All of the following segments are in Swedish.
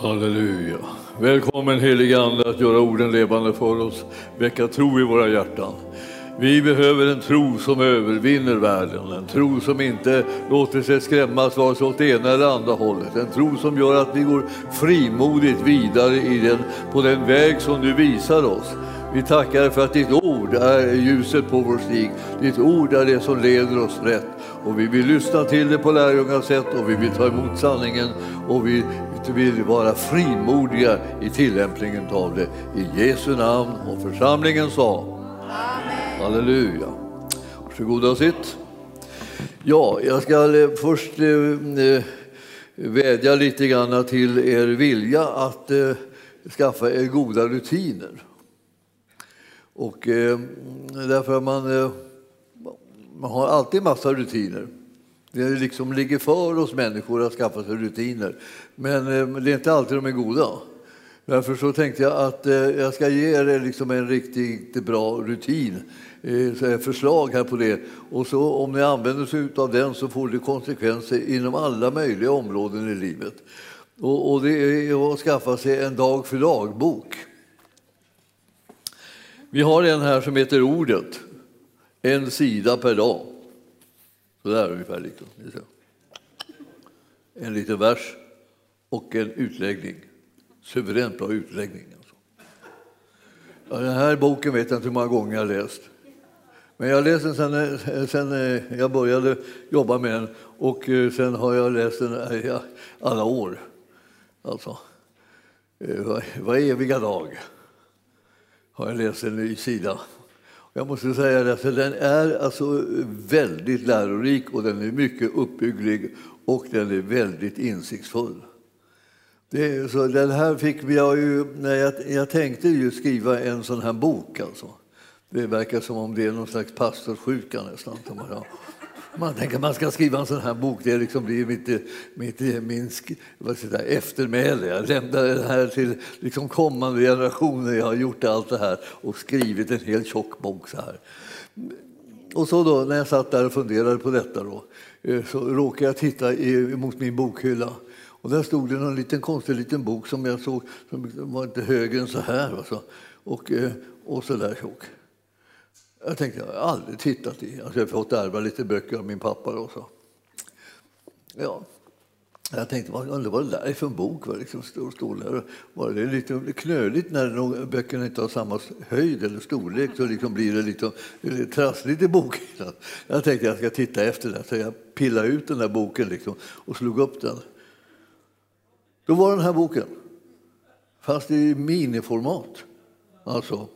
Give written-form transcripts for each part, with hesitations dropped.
Halleluja. Välkommen helige Ande att göra orden levande för oss. Väcka tro i våra hjärtan. Vi behöver en tro som övervinner världen. En tro som inte låter sig skrämmas vare sig åt det ena eller andra hållet. En tro som gör att vi går frimodigt vidare på den väg som du visar oss. Vi tackar för att ditt ord är ljuset på vår stig. Ditt ord är det som leder oss rätt. Och vi vill lyssna till det på lärjungarnas sätt. Och vi vill ta emot sanningen. Och vi vill vara frimodiga i tillämpningen av det. I Jesu namn. Och församlingen sa. Amen. Halleluja. Varsågoda och sitt. Ja, jag ska först vädja lite grann till er vilja att skaffa er goda rutiner. Och därför man har alltid massa rutiner. Det liksom ligger för oss människor att skaffa sig rutiner. Men det är inte alltid de är goda. Därför så tänkte jag att jag ska ge er liksom en riktigt bra rutin. Förslag här på det. Och så om ni använder sig av den så får det konsekvenser inom alla möjliga områden i livet. Och det är att skaffa sig en dag för dagbok. Vi har en här som heter ordet. En sida per dag. Så där ungefär liksom. En liten vers och en utläggning. Suveränt bra utläggning. Alltså. Ja, den här boken vet jag inte hur många gånger jag läst. Men jag läste den sen jag började jobba med den. Och sen har jag läst den alla år. Alltså, var eviga dag. Jag läser en ny sida. Jag måste säga att den är alltså väldigt lärorik och den är mycket uppbygglig och den är väldigt insiktsfull. Så den här fick jag ju när jag tänkte ju skriva en sån här bok. Alltså. Det verkar som om det är någon slags pastorssjuka nästan. Man tänker att man ska skriva en sån här bok. Det liksom blir min eftermäle. Jag lämnar det här till liksom kommande generationer. Jag har gjort allt det här och skrivit en hel tjock bok så här. Och så då när jag satt där och funderade på detta då, så råkade jag titta mot min bokhylla. Och där stod det en konstig liten bok som jag såg som var inte högre än så här. Och så där tjock. Jag tänkte, jag har aldrig tittat i. Alltså jag har fått ärva lite böcker av min pappa då, så. Ja. Jag tänkte, vad det där är för en bok? Var det liksom stor där? Var det lite knöligt när böckerna inte har samma höjd eller storlek? Så liksom blir det lite trassligt i boken. Jag tänkte, jag ska titta efter det. Så jag pillade ut den här boken liksom, och slog upp den. Då var den här boken. Fast i miniformat. Alltså,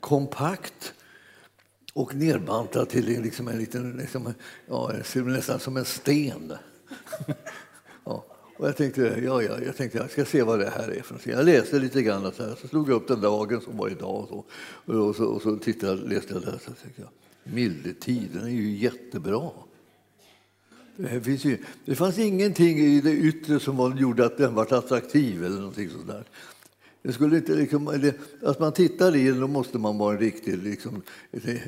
kompakt. Och nerbantad till liksom en liten, liksom, ja, nästan som en sten. Ja. Och jag tänkte, jag ska se vad det här är för någonting. Jag läste lite grann så här, så slog jag upp den dagen som var idag. Och så läste jag det här, så tänkte jag, mildetiden är ju jättebra. Det fanns ingenting i det yttre som gjorde att den var attraktiv eller någonting sådär. Det skulle inte liksom, att man tittar i den, då måste man vara en riktig liksom,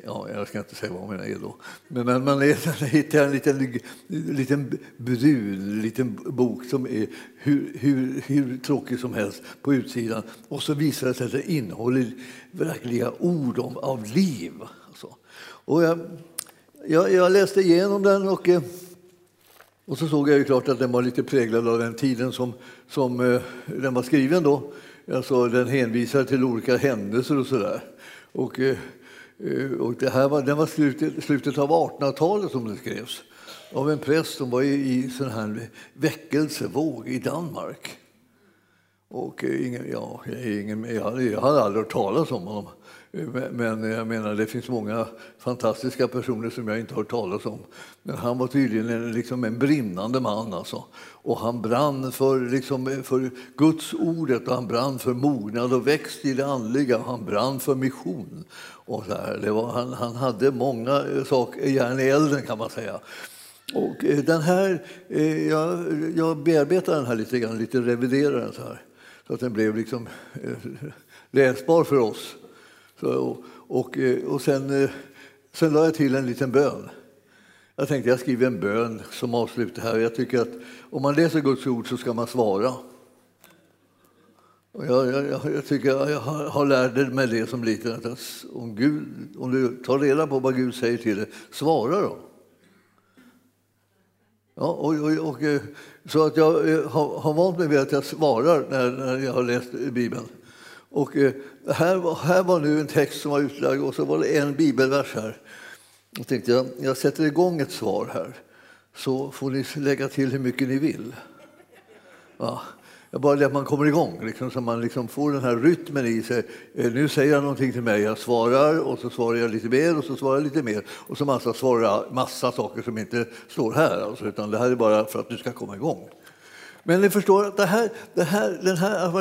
ja, jag ska inte säga vad man är då. Men man hittar en liten brun, liten bok som är hur tråkig som helst på utsidan. Och så visar det sig att det innehåller verkliga ord av liv. Alltså. Och jag läste igenom den och så såg jag ju klart att den var lite präglad av den tiden som den var skriven då. Alltså, den hänvisar till olika händelser och sådär. Och det här var slutet av 1800-talet som det skrevs. Av en präst som var i sån här väckelsevåg i Danmark. Och jag hade aldrig hört talas om honom. Men jag menar, det finns många fantastiska personer som jag inte har hört talas om. Men han var tydligen en brinnande man. Alltså. Och han brann för Guds ordet. Och han brann för mognad och växt i det andliga. Och han brann för mission. Och så här, han hade många saker, järn i elden kan man säga. Och den här, jag bearbetar den här lite grann, lite reviderar den så här. Så att den blev liksom läsbar för oss. Så, och sen la jag till en liten bön. Jag tänkte jag skriver en bön som avslutar här. Jag tycker att om man läser Guds ord så ska man svara. Och jag tycker jag har lärt mig det som liten, att om du tar reda på vad Gud säger till dig, svara då. Ja, och så att jag har vant mig vid att jag svarar när jag har läst Bibeln. Och här var nu en text som var utlagd, och så var det en bibelvers här. Jag tänkte jag sätter igång ett svar här, så får ni lägga till hur mycket ni vill. Ja. Bara det att man kommer igång, så man får den här rytmen i sig. Nu säger jag någonting till mig, jag svarar, och så svarar jag lite mer, och så svarar jag lite mer. Och så massa saker som inte står här, utan det här är bara för att du ska komma igång. Men ni förstår att att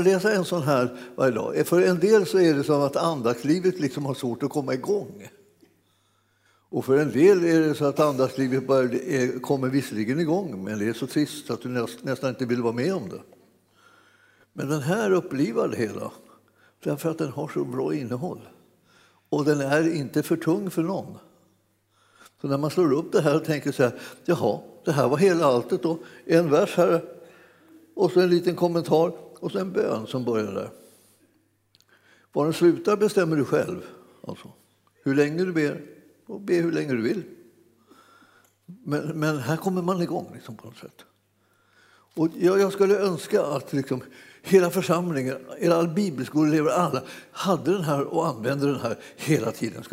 läsa en sån här varje dag, för en del så är det som att andagslivet har svårt att komma igång. Och för en del är det så att andagslivet bara kommer visserligen igång, men det är så trist att du nästan inte vill vara med om det. Men den här upplivar det hela, därför att den har så bra innehåll. Och den är inte för tung för någon. Så när man slår upp det här och tänker så här, jaha, det här var hela alltet då. En vers här, och så en liten kommentar, och så en bön som börjar där. Var den slutar bestämmer du själv. Alltså, hur länge du ber, och be hur länge du vill. Men här kommer man igång på något sätt. Och jag skulle önska att hela församlingen, all bibelskoleelever, alla hade den här och använde den här hela tiden.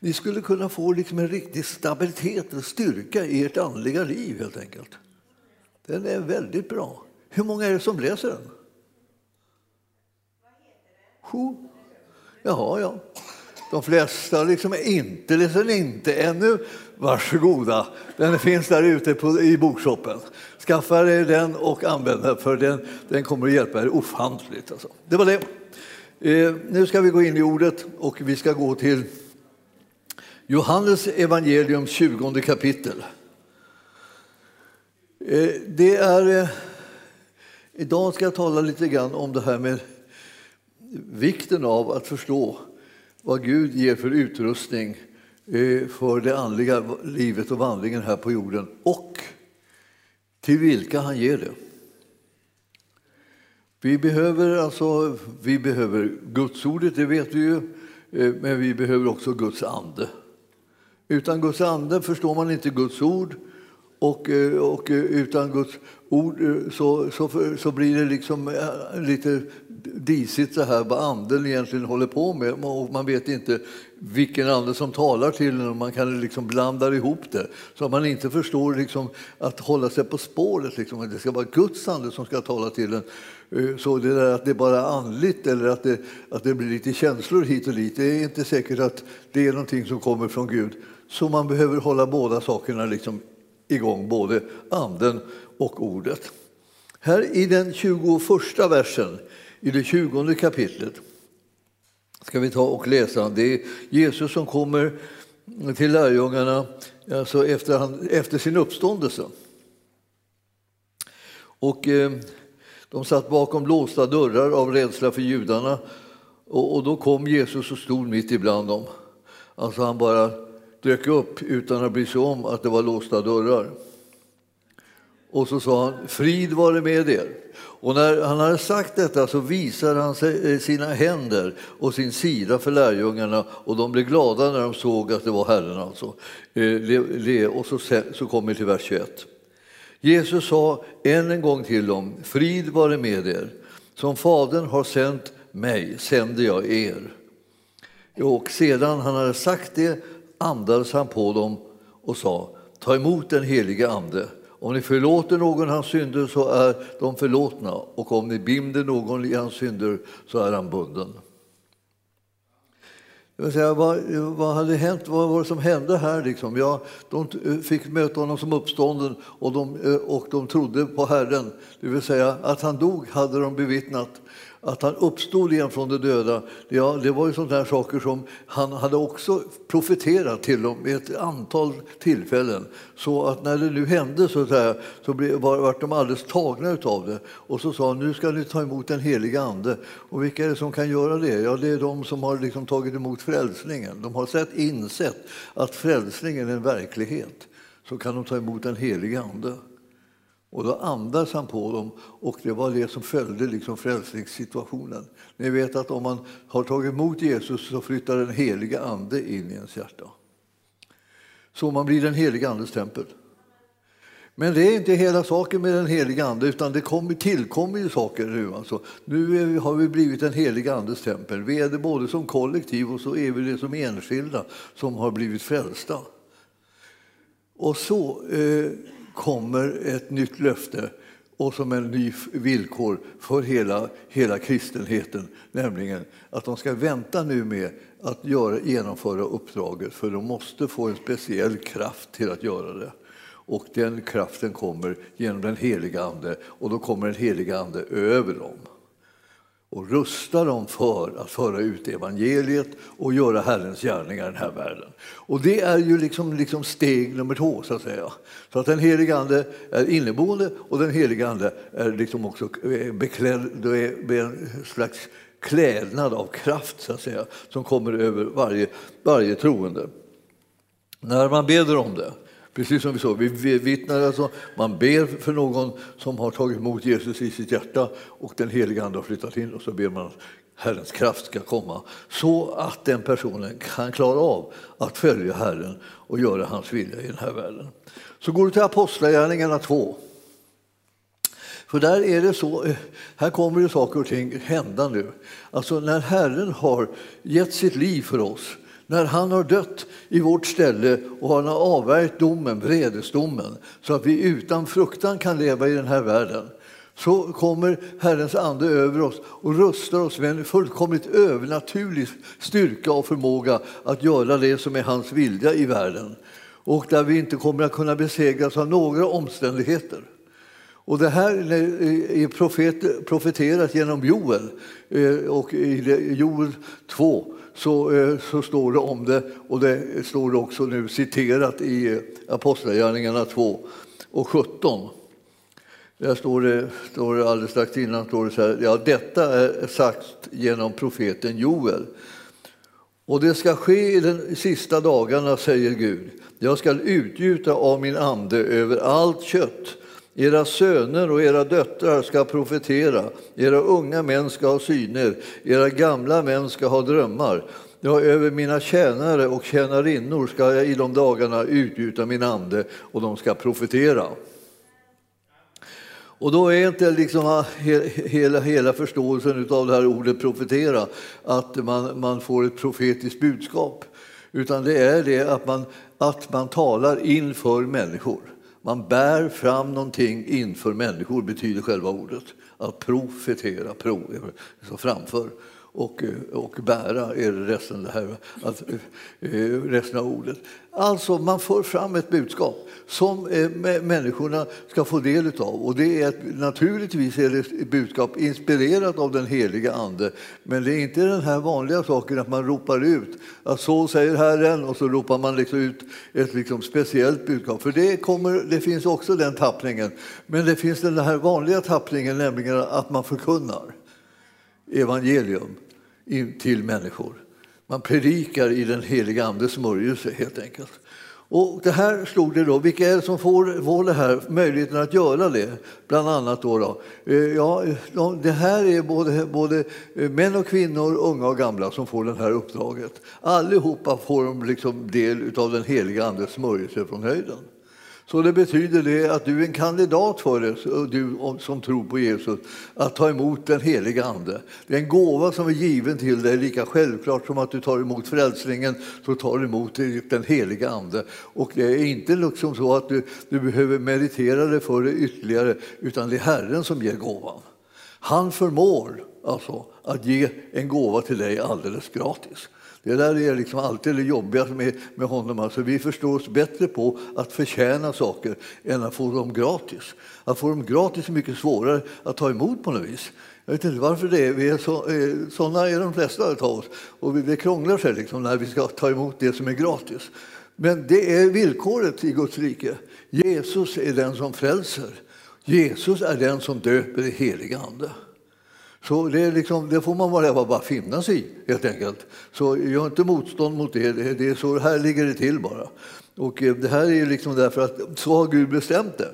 Ni skulle kunna få en riktig stabilitet och styrka i ert andliga liv helt enkelt. Den är väldigt bra. Hur många är det som läser den? Sju? Ja. De flesta läser den inte ännu. Varsågoda, den finns där ute i bokshoppen. Skaffa er den och använd den, för den kommer att hjälpa er ofantligt. Det var det. Nu ska vi gå in i ordet, och vi ska gå till Johannes evangelium 20 kapitel. Idag ska jag tala lite grann om det här med vikten av att förstå vad Gud ger för utrustning för det andliga livet och vandringen här på jorden, och till vilka han ger det. Vi behöver Guds ordet, det vet vi ju, men vi behöver också Guds ande. Utan Guds ande förstår man inte Guds ord, och utan Guds ord så blir det lite disigt så här vad anden egentligen håller på med, och man vet inte vilken ande som talar till en, och man kan blanda ihop det så man inte förstår att hålla sig på spåret, att det ska vara Guds ande som ska tala till en. Så det där att det bara är andligt, eller att det blir lite känslor hit och dit, det är inte säkert att det är någonting som kommer från Gud. Så man behöver hålla båda sakerna igång, både anden och ordet. Här i den 21:a versen i det 20:e kapitlet ska vi ta och läsa. Det är Jesus som kommer till lärjungarna efter sin uppståndelse. Och de satt bakom låsta dörrar av rädsla för judarna, och då kom Jesus och stod mitt ibland dem. Alltså han bara dök upp utan att bry sig om att det var låsta dörrar. Och så sa han, frid vare med er. Och när han hade sagt detta så visade han sina händer och sin sida för lärjungarna, och de blev glada när de såg att det var Herren. Och så kommer vi till vers 21. Jesus sa än en gång till dem, frid vare med er. Som Fadern har sänt mig sänder jag er. Och sedan han hade sagt det andades han på dem och sa, ta emot den helige ande. Om ni förlåter någon hans synder så är de förlåtna, och om ni binder någon i hans synder så är han bunden. Det vill säga, vad hade hänt? Vad var det som hände här? De fick möta honom som uppstånden, och de trodde på Herren. Det vill säga att han dog hade de bevittnat. Att han uppstod igen från de döda, det var ju sådana här saker som han hade också profeterat till dem vid ett antal tillfällen. Så att när det nu hände så var de alldeles tagna utav det. Och så sa han, nu ska ni ta emot den heliga ande. Och vilka är det som kan göra det? Ja, det är de som har tagit emot frälsningen. De har insett att frälsningen är en verklighet. Så kan de ta emot den heliga ande. Och då andas han på dem, och det var det som följde liksom frälsningssituationen. Ni vet att om man har tagit emot Jesus så flyttar den heliga ande in i ens hjärta. Så man blir den heliga andes tempel. Men det är inte hela saken med den heliga ande, utan det tillkommer ju saker nu. Alltså, nu har vi blivit den heliga andes tempel. Vi är det både som kollektiv och så är vi det som enskilda som har blivit frälsta. Och så kommer ett nytt löfte och som en ny villkor för hela kristenheten, nämligen att de ska vänta nu med att genomföra uppdraget, för de måste få en speciell kraft till att göra det. Och den kraften kommer genom den heliga ande, och då kommer den heliga ande över dem och rustar dem för att föra ut evangeliet och göra Herrens gärningar i den här världen. Och det är ju liksom steg nummer 2, så att säga. Så att den heliga ande är inneboende, och den heliga ande är liksom också beklädd, är en slags klädnad av kraft, så att säga, som kommer över varje troende. När man beder om det, precis som vi såg, vi vittnar alltså, man ber för någon som har tagit emot Jesus i sitt hjärta och den heliga ande har flyttat in, och så ber man att Herrens kraft ska komma så att den personen kan klara av att följa Herren och göra hans vilja i den här världen. Så går det till Apostlagärningarna 2. För där är det så, här kommer det saker och ting hända nu. Alltså när Herren har gett sitt liv för oss, när han har dött i vårt ställe och han har avvärjt domen, vredesdomen, så att vi utan fruktan kan leva i den här världen, så kommer Herrens ande över oss och rustar oss med en fullkomligt övernaturlig styrka och förmåga att göra det som är hans vilja i världen. Och där vi inte kommer att kunna besegras av några omständigheter. Och det här är profeterat genom Joel, och i Joel 2 så står det om det, och det står också nu citerat i Apostlagärningarna 2:17. Där står det alldeles strax innan, står det så här: ja, detta är sagt genom profeten Joel. Och det ska ske i de sista dagarna, säger Gud. Jag ska utgjuta av min ande över allt kött. Era söner och era döttrar ska profetera, era unga män ska ha syner, era gamla män ska ha drömmar. Ja, över mina tjänare och tjänarinnor ska jag i de dagarna utgjuta min ande, och de ska profetera. Och då är inte liksom hela förståelsen av det här ordet profetera att man får ett profetiskt budskap, utan det är det att man talar inför människor. Man bär fram någonting inför människor, betyder själva ordet. Att profetera, framför. Och bära är resten av ordet. Alltså man för fram ett budskap som människorna ska få del av. Och det är naturligtvis är det ett budskap inspirerat av den heliga ande. Men det är inte den här vanliga saken att man ropar ut att så säger Herren, och så ropar man liksom ut ett liksom speciellt budskap. För det finns också den tappningen. Men det finns den här vanliga tappningen, nämligen att man förkunnar evangelium till människor. Man predikar i den heliga andes smörjelse, helt enkelt. Och det här slog det då. Vilka är det som får det här möjligheten att göra det? Bland annat då. Ja, det här är både män och kvinnor, unga och gamla, som får det här uppdraget. Allihopa får de liksom del av den heliga andes smörjelse från höjden. Så det betyder det att du är en kandidat för det, du som tror på Jesus, att ta emot den heliga ande. Det är en gåva som är given till dig, lika självklart som att du tar emot frälsningen, så tar du emot den heliga ande. Och det är inte liksom så att du behöver meritera dig för det ytterligare, utan det är Herren som ger gåvan. Han förmår alltså att ge en gåva till dig alldeles gratis. Det där är liksom alltid det jobbiga med honom. Alltså vi förstår oss bättre på att förtjäna saker än att få dem gratis. Att få dem gratis är mycket svårare att ta emot på något vis. Jag vet inte varför det är. Sådana är de flesta av oss. Och det krånglar sig liksom när vi ska ta emot det som är gratis. Men det är villkoret i Guds rike. Jesus är den som frälser. Jesus är den som döper i helig ande. Så det, är liksom, det får man bara finna sig i, helt enkelt. Så jag har inte motstånd mot det. Det är så här ligger det till bara. Och det här är liksom därför att så har Gud bestämt det.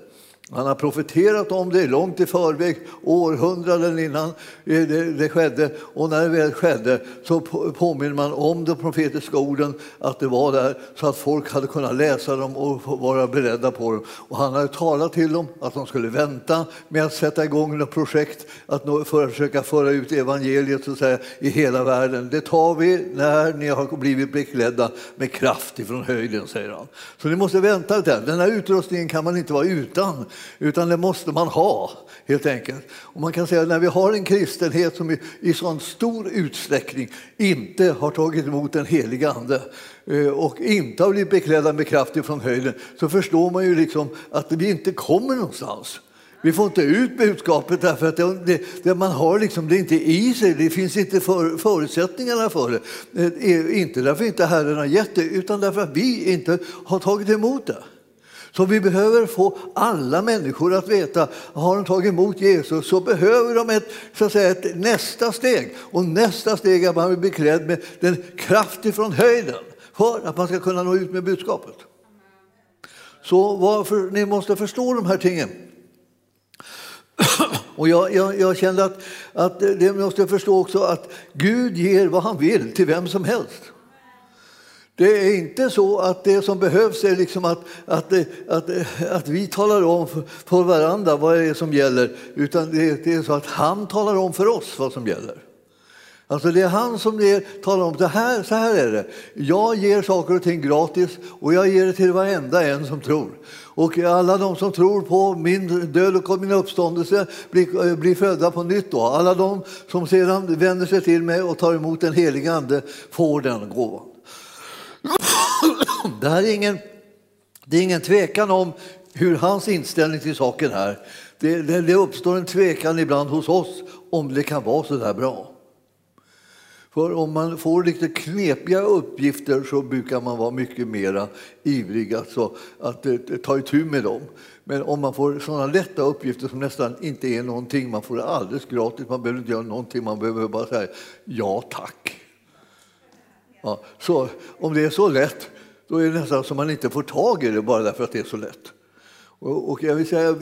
Han har profeterat om det långt i förväg, århundraden innan det skedde. Och när det väl skedde så påminner man om de profetiska orden, att det var där så att folk hade kunnat läsa dem och vara beredda på dem. Och han hade talat till dem att de skulle vänta med att sätta igång något projekt för att försöka föra ut evangeliet så att säga, i hela världen. Det tar vi när ni har blivit blickledda med kraft ifrån höjden, säger han. Så ni måste vänta lite. Den här utrustningen kan man inte vara utan. Utan det måste man ha, helt enkelt. Och man kan säga att när vi har en kristenhet som i sån stor utsträckning inte har tagit emot den heliga ande och inte har blivit beklädda med kraft från höjden, så förstår man ju liksom att vi inte kommer någonstans. Vi får inte ut budskapet därför att det man har liksom, det är inte i sig, det finns inte förutsättningarna för det. Det är inte därför inte Herren har gett det, utan därför att vi inte har tagit emot det. Så vi behöver få alla människor att veta, har de tagit emot Jesus så behöver de ett nästa steg. Och nästa steg är att man blir beklädd med den kraft ifrån höjden för att man ska kunna nå ut med budskapet. Så ni måste förstå de här tingen. Och jag kände att det måste förstå också att Gud ger vad han vill till vem som helst. Det är inte så att det som behövs är liksom att vi talar om för varandra vad det är som gäller, utan det är så att han talar om för oss vad som gäller. Alltså det är han som talar om det här, så här är det. Jag ger saker och ting gratis och jag ger det till varenda en som tror. Och alla de som tror på min död och min uppståndelse blir födda på nytt då. Alla de som sedan vänder sig till mig och tar emot den heliga ande får den gåvan. Det är ingen tvekan om hur hans inställning till saken här. Det uppstår en tvekan ibland hos oss om det kan vara så där bra. För om man får lite knepiga uppgifter så brukar man vara mycket mer ivrig att ta itu med dem. Men om man får sådana lätta uppgifter som nästan inte är någonting, man får det alldeles gratis, man behöver inte göra någonting, man behöver bara säga ja tack. Ja, så om det är så lätt, då är det nästan som man inte får tag i det bara därför att det är så lätt. Och jag vill säga,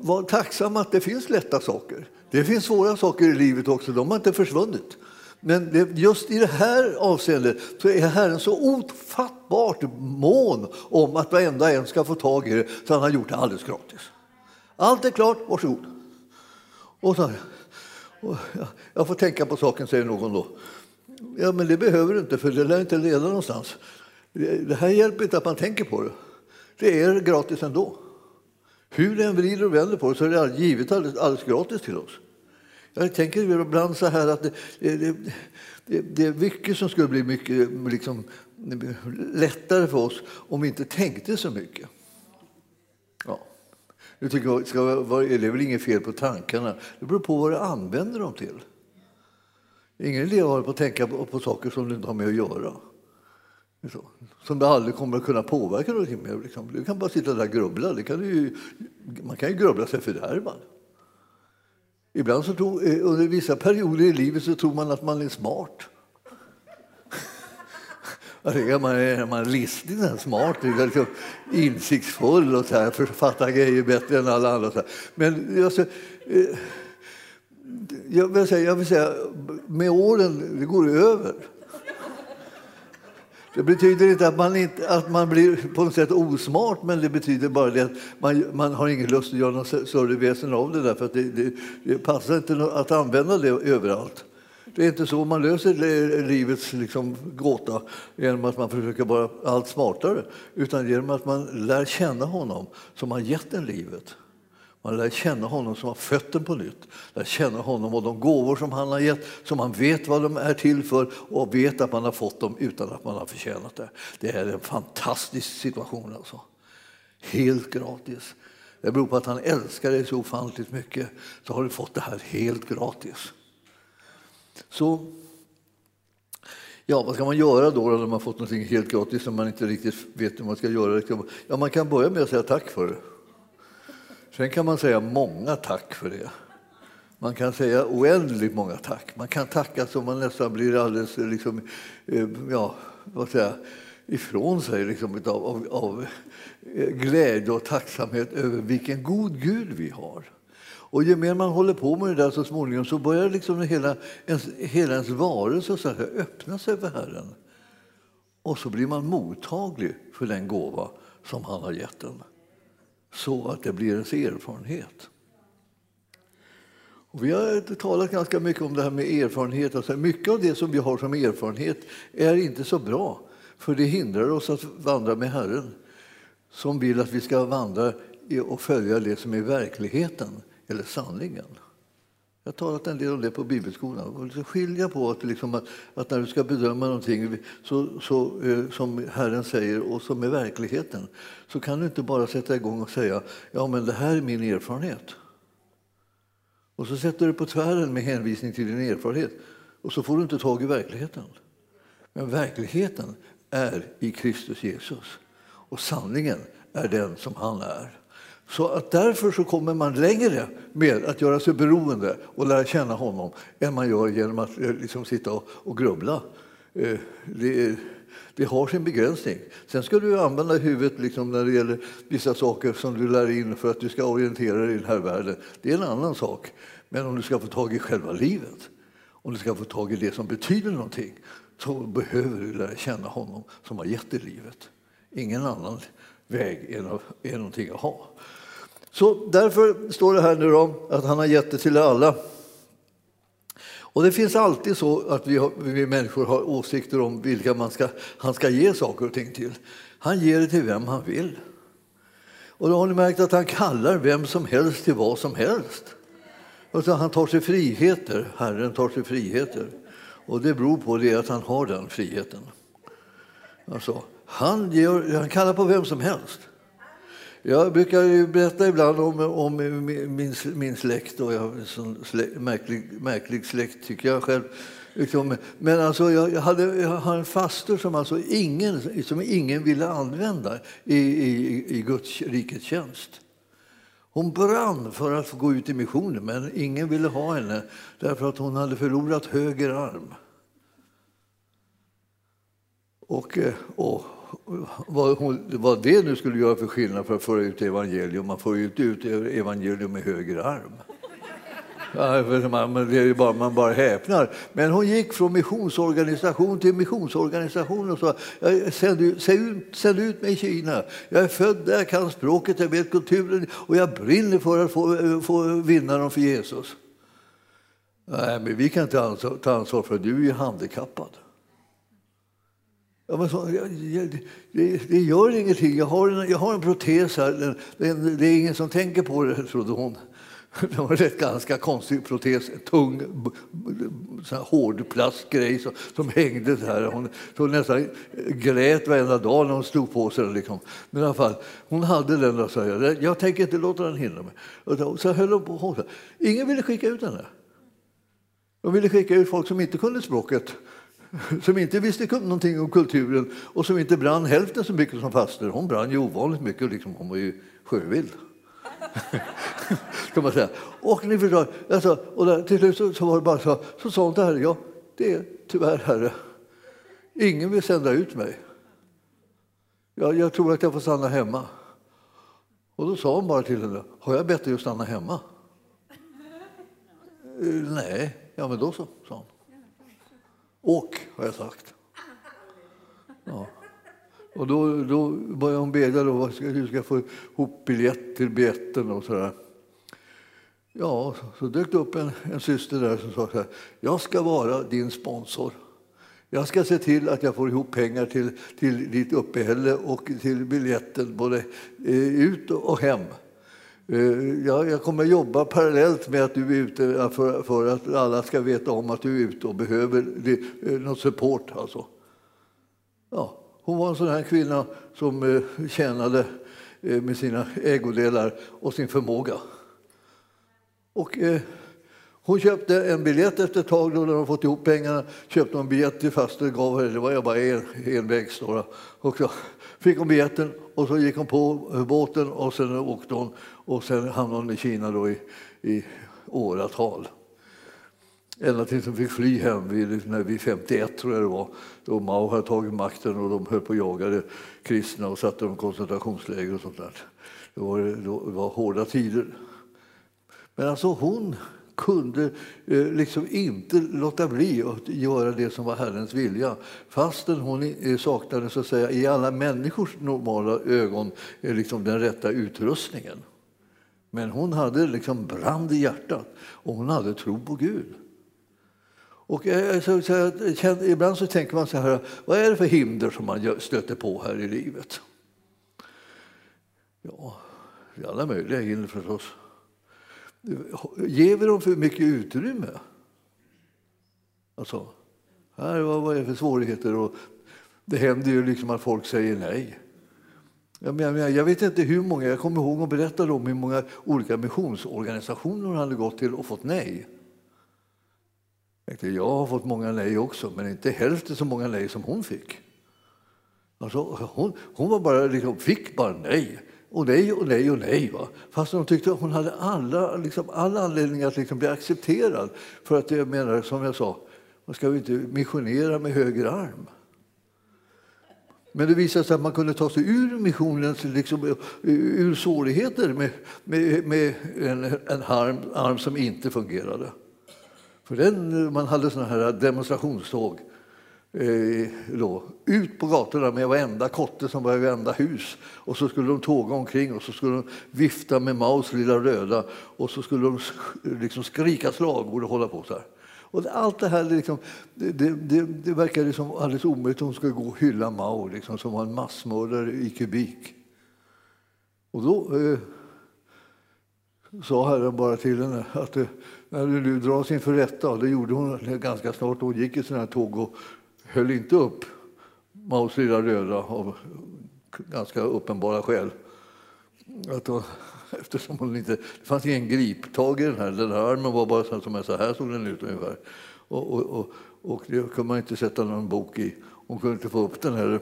var tacksam att det finns lätta saker. Det finns svåra saker i livet också, de har inte försvunnit. Men just i det här avseendet så är Herren så ofattbart mån om att varenda en ska få tag i det, så han har gjort det alldeles gratis. Allt är klart, varsågod. Och så här, jag får tänka på saken, säger någon då. Ja, men det behöver du inte, för det lär inte leda någonstans. Det här hjälper inte att man tänker på det. Det är gratis ändå. Hur den vrider och vänder på det så är det givet alldeles gratis till oss. Jag tänker ibland så här att det är mycket som skulle bli mycket liksom, lättare för oss om vi inte tänkte så mycket. Ja. Nu tycker jag, det är väl inget fel på tankarna. Det beror på vad du använder dem till. Ingen idé har på att tänka på saker som du inte har med att göra. Som du aldrig kommer att kunna påverka någonting med. Liksom. Du kan bara sitta där och grubbla. Man kan ju grubbla sig fördärvad. Ibland så under vissa perioder i livet så tror man att man är smart. Man är listig, smart, liksom insiktsfull och så här, författar grejer bättre än alla andra. Så här. Men alltså, jag vill säga, med åren det går över. Det betyder inte att man blir på något sätt osmart, men det betyder bara det att man har ingen lust att göra något större väsen av det där, för att det passar inte att använda det överallt. Det är inte så man löser livets liksom, gåta genom att man försöker vara allt smartare, utan genom att man lär känna honom som har gett en livet. Man lär känna honom som har fött den på nytt. Lär känna honom och de gåvor som han har gett, som han vet vad de är till för och vet att man har fått dem utan att man har förtjänat det. Det är en fantastisk situation alltså. Helt gratis. Det beror på att han älskar dig så ofantligt mycket, så har du fått det här helt gratis. Så ja, vad ska man göra då när man har fått någonting helt gratis som man inte riktigt vet hur man ska göra? Ja, man kan börja med att säga tack för det. Sen kan man säga många tack för det. Man kan säga oändligt många tack. Man kan tacka så man nästan blir alldeles liksom, ja, vad säger, ifrån sig liksom, av glädje och tacksamhet över vilken god Gud vi har. Och ju mer man håller på med det där så småningom så börjar liksom hela ens varelse så här, öppna sig för Herren. Och så blir man mottaglig för den gåva som han har gett en. Så att det blir ens erfarenhet. Och vi har talat ganska mycket om det här med erfarenhet. Alltså mycket av det som vi har som erfarenhet är inte så bra. För det hindrar oss att vandra med Herren. Som vill att vi ska vandra och följa det som är verkligheten. Eller sanningen. Jag har talat en del om det på bibelskolan. Och liksom skilja på att, liksom att när du ska bedöma någonting som Herren säger och som är verkligheten. Så kan du inte bara sätta igång och säga ja men det här är min erfarenhet. Och så sätter du på tvären med hänvisning till din erfarenhet. Och så får du inte tag i verkligheten. Men verkligheten är i Kristus Jesus. Och sanningen är den som han är. Så att därför så kommer man längre med att göra sig beroende och lära känna honom än man gör genom att liksom sitta och grubbla. Det har sin begränsning. Sen ska du använda huvudet liksom när det gäller vissa saker som du lär in för att du ska orientera dig i den här världen. Det är en annan sak. Men om du ska få tag i själva livet, om du ska få tag i det som betyder någonting, så behöver du lära känna honom som har gett dig livet. Ingen annan väg är någonting att ha. Så därför står det här nu om att han har gett det till alla. Och det finns alltid så att vi människor har åsikter om vilka han ska ge saker och ting till. Han ger det till vem han vill. Och då har ni märkt att han kallar vem som helst till vad som helst. Och så han tar sig friheter, Herren tar sig friheter. Och det beror på det att han har den friheten. Alltså, han kallar på vem som helst. Jag brukar ju berätta ibland om min släkt, och jag har en sån märklig släkt tycker jag själv. Liksom. Men alltså, jag hade en faster som alltså ingen ville använda i Guds rikets tjänst. Hon brann för att få gå ut i missionen, men ingen ville ha henne därför att hon hade förlorat höger arm. Och vad det nu skulle göra för skillnad för att föra ut evangelium. Man får ju inte ut evangelium med höger arm. Det är ju bara, man bara häpnar. Men hon gick från missionsorganisation till missionsorganisation och sa sänd ut mig i Kina. Jag är född där, jag kan språket, jag vet kulturen och jag brinner för att få vinna dem för Jesus. Nej, men vi kan inte ta ansvar för att du är ju handikappad. Ja, men så, det gör ingenting. Jag har en protes här. Det är ingen som tänker på det, trodde hon. Det var en ganska konstig protes. En tung, sån här hård plastgrej som hängde så här. Hon så nästan grät varenda dag när hon stod på sig. Liksom. Men i alla fall, hon hade den och sa jag tänker inte låta den hindra mig. Och så höll hon på hon. Ingen ville skicka ut henne. De ville skicka ut folk som inte kunde språket. Som inte visste någonting om kulturen och som inte brann hälften så mycket som faster. Hon brann ju ovanligt mycket, liksom, hon var ju sjövild. Kan man säga. Och ni förstår, alltså, och till slut så var det bara så sa hon det här, ja, det är tyvärr herre. Ingen vill sända ut mig. Jag tror att jag får stanna hemma. Och då sa hon bara till henne, har jag bett dig att stanna hemma? Nej, ja men då så, sa hon. Och har jag sagt. Ja. Och då började hon beda då, hur ska jag få ihop biljett till biljetten och sådär. Ja, så dök det upp en syster där som sa så här, jag ska vara din sponsor. Jag ska se till att jag får ihop pengar till ditt uppehälle och till biljetten både ut och hem. Jag kommer jobba parallellt med att du är ute för att alla ska veta om att du är ute och behöver något support. Alltså. Ja, hon var en sån här kvinna som tjänade med sina ägodelar och sin förmåga. Och hon köpte en biljett efter ett tag då när hon fått ihop pengarna. Köpte hon en biljett till faster, gav henne, det var jag bara envägs då. Och så fick hon biljetten och så gick hon på båten och sen åkte hon. Och sen hamnade hon i Kina då i åratal. ända tills de fick fly hem när vi 51 tror jag det var, då Mao hade tagit makten och de höll på och jagade kristna och satte dem i koncentrationsläger och sånt där. Det var hårda tider. Men alltså hon kunde liksom inte låta bli att göra det som var Herrens vilja. Fastän hon saknade så att säga, i alla människors normala ögon liksom den rätta utrustningen. Men hon hade liksom brand i hjärtat och hon hade tro på Gud. Och ibland så tänker man så här, vad är det för hinder som man stöter på här i livet? Ja, det är alla möjliga hinder förstås. Ger vi dem för mycket utrymme? Alltså, här, vad är det för svårigheter? Och det händer ju liksom att folk säger nej. Jag vet inte hur många, jag kommer ihåg och berättade om hur många olika missionsorganisationer hon hade gått till och fått nej. Jag har fått många nej också, men inte hälften så många nej som hon fick. Alltså, hon var bara, liksom, fick bara nej. Och nej och nej och nej. Va? Fast de tyckte att hon hade alla anledningar att liksom bli accepterad. För att jag menar, som jag sa, man ska ju inte missionera med höger arm. Men det visade sig att man kunde ta sig ur missionens liksom, ur svårigheter med en arm som inte fungerade. För man hade såna här demonstrationståg. Då, ut på gatorna med varenda kotte som var i varenda hus, och så skulle de tåga omkring och så skulle de vifta med Maos lilla röda och så skulle de liksom skrika slagord och hålla på så här. Och allt det här liksom, det verkade som alldeles omöjligt att hon skulle gå och hylla Mao liksom, som var en massmördare i kubik. Och då sa Herren bara till henne att när du nu dras inför rätta, och det gjorde hon ganska snart, och hon gick i sådana här tåg och höll inte upp Maos lilla röda av ganska uppenbara skäl. Eftersom hon inte, det fanns ingen griptag i den här armen, var bara så här såg den ut ungefär. Och det kunde man inte sätta någon bok i, hon kunde inte få upp den här.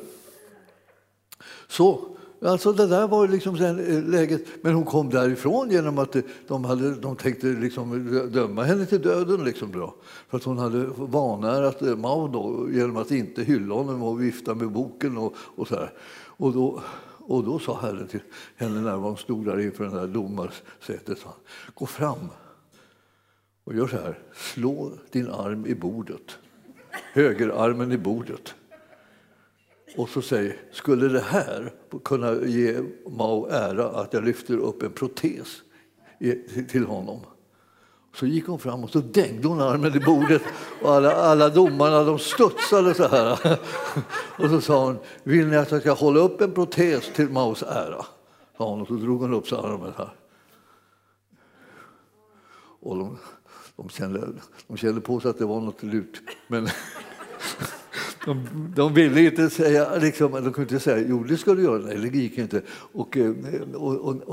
Så, alltså det där var liksom läget, men hon kom därifrån genom att de tänkte liksom döma henne till döden liksom då. För att hon hade vanärat Mao då, genom att inte hylla honom och vifta med boken och så här. Och då sa Herren till henne när hon stod där inför den där domarsätet, sa han, gå fram och gör så här, slå din arm i bordet, högerarmen i bordet. Och så säger, skulle det här kunna ge Mao ära att jag lyfter upp en protes till honom? Så gick hon fram och så dängde hon armen i bordet och alla domarna de studsade så här. Och så sa hon, vill ni att jag ska hålla upp en protes till Maos ära? Sa hon, och så drog hon upp så armen här. Och de kände på sig att det var något lut, men de ville inte säga, liksom, de kunde inte säga, jo det ska du göra, nej det gick inte. Och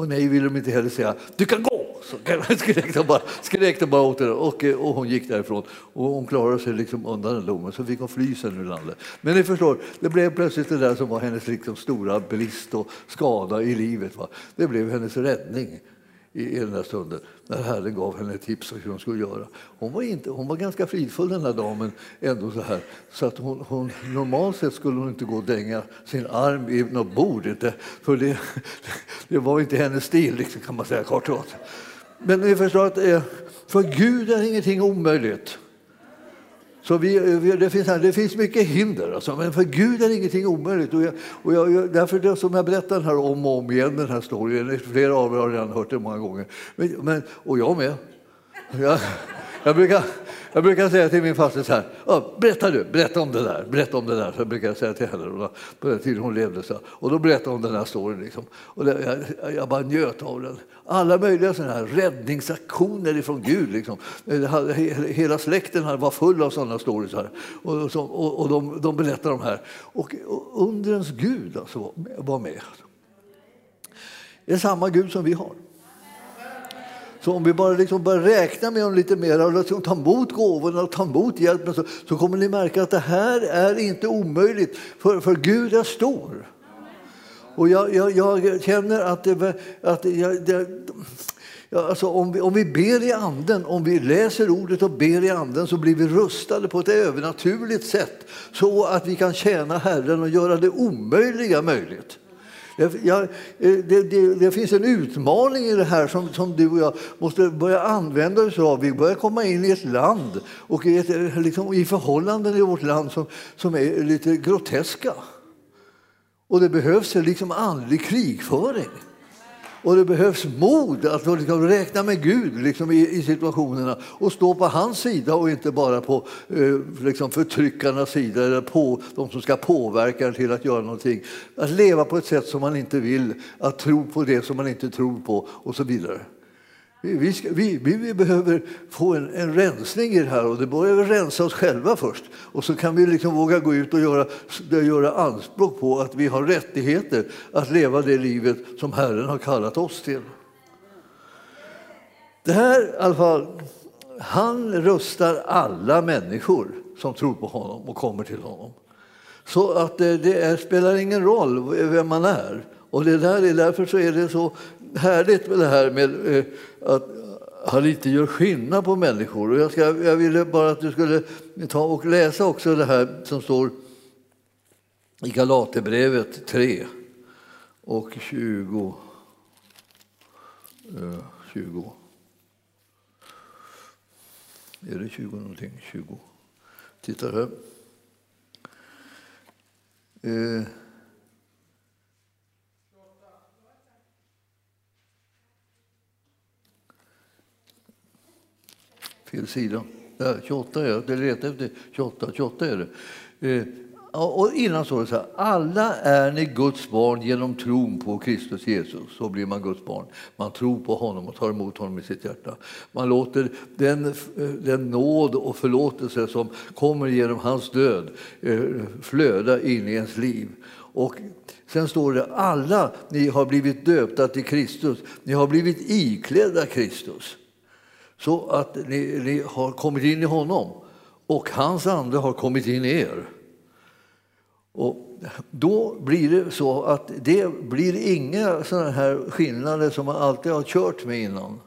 nej ville de inte heller säga, du kan gå! Så skrek de bara åt henne och hon gick därifrån. Och hon klarade sig liksom undan den domen, så fick hon fly sen ur landet. Men ni förstår, det blev plötsligt det där som var hennes liksom stora brist och skada i livet. Va? Det blev hennes räddning i den här stunden, när Herren gav henne tips om hur hon skulle göra. Hon var ganska fridfull den här damen ändå så här, så att hon normalt sett skulle hon inte gå och dänga sin arm i något bord, inte, för det var inte hennes stil liksom, kan man säga kort och åt. Men ni förstår att för Gud är ingenting omöjligt. Så det finns mycket hinder, alltså, men för Gud är ingenting omöjligt. Och därför det som jag berättar här om och om igen, den här historien, flera av er har redan hört det många gånger. Och jag med. Jag brukar säga till min faster så här, berätta om det där. Så jag brukar säga till henne då, på den tiden hon levde så här. Och då berättade hon den här storyn liksom. Och jag bara njöt av den. Alla möjliga sådana här räddningsaktioner ifrån Gud liksom. Hela släkten var full av sådana stories här. Och de berättar de här. Och undrens Gud alltså var med. Det är samma Gud som vi har. Så om vi bara liksom börjar räkna med dem lite mer och liksom ta emot gåvorna och ta emot hjälpen, så kommer ni märka att det här är inte omöjligt, för Gud är stor. Och jag känner att det, att jag, det, Alltså om vi ber i anden, om vi läser ordet och ber i anden, så blir vi rustade på ett övernaturligt sätt så att vi kan tjäna Herren och göra det omöjliga möjligt. Det finns en utmaning i det här som du och jag måste börja använda oss av. Vi börjar komma in i ett land och i förhållanden i vårt land som är lite groteska. Och det behövs liksom andlig krigföring. Och det behövs mod att liksom räkna med Gud liksom i situationerna och stå på hans sida och inte bara på liksom förtryckarnas sida eller på de som ska påverka till att göra någonting. Att leva på ett sätt som man inte vill, att tro på det som man inte tror på och så vidare. Vi behöver få en rensning i det här, och det börjar vi rensa oss själva först. Och så kan vi liksom våga gå ut och göra anspråk på att vi har rättigheter att leva det livet som Herren har kallat oss till. Det här i alla fall, han rustar alla människor som tror på honom och kommer till honom. Så att det spelar ingen roll vem man är. Och därför så är det så härligt med det här med att han inte gör skillnad på människor. Och jag ville bara att du skulle ta och läsa också det här som står i Galaterbrevet 3 och 20. Är det 20 någonting? 20. Titta här. Fel sida. 28 är det. Letar efter 28 är det. Och innan står det så här. Alla är ni Guds barn genom tron på Kristus Jesus. Så blir man Guds barn. Man tror på honom och tar emot honom i sitt hjärta. Man låter den nåd och förlåtelse som kommer genom hans död flöda in i ens liv. Och sen står det: alla ni har blivit döpta till Kristus. Ni har blivit iklädda Kristus. Så att ni har kommit in i honom och hans ande har kommit in i er. Och då blir det så att det blir inga sådana här skillnader som man alltid har kört med innan.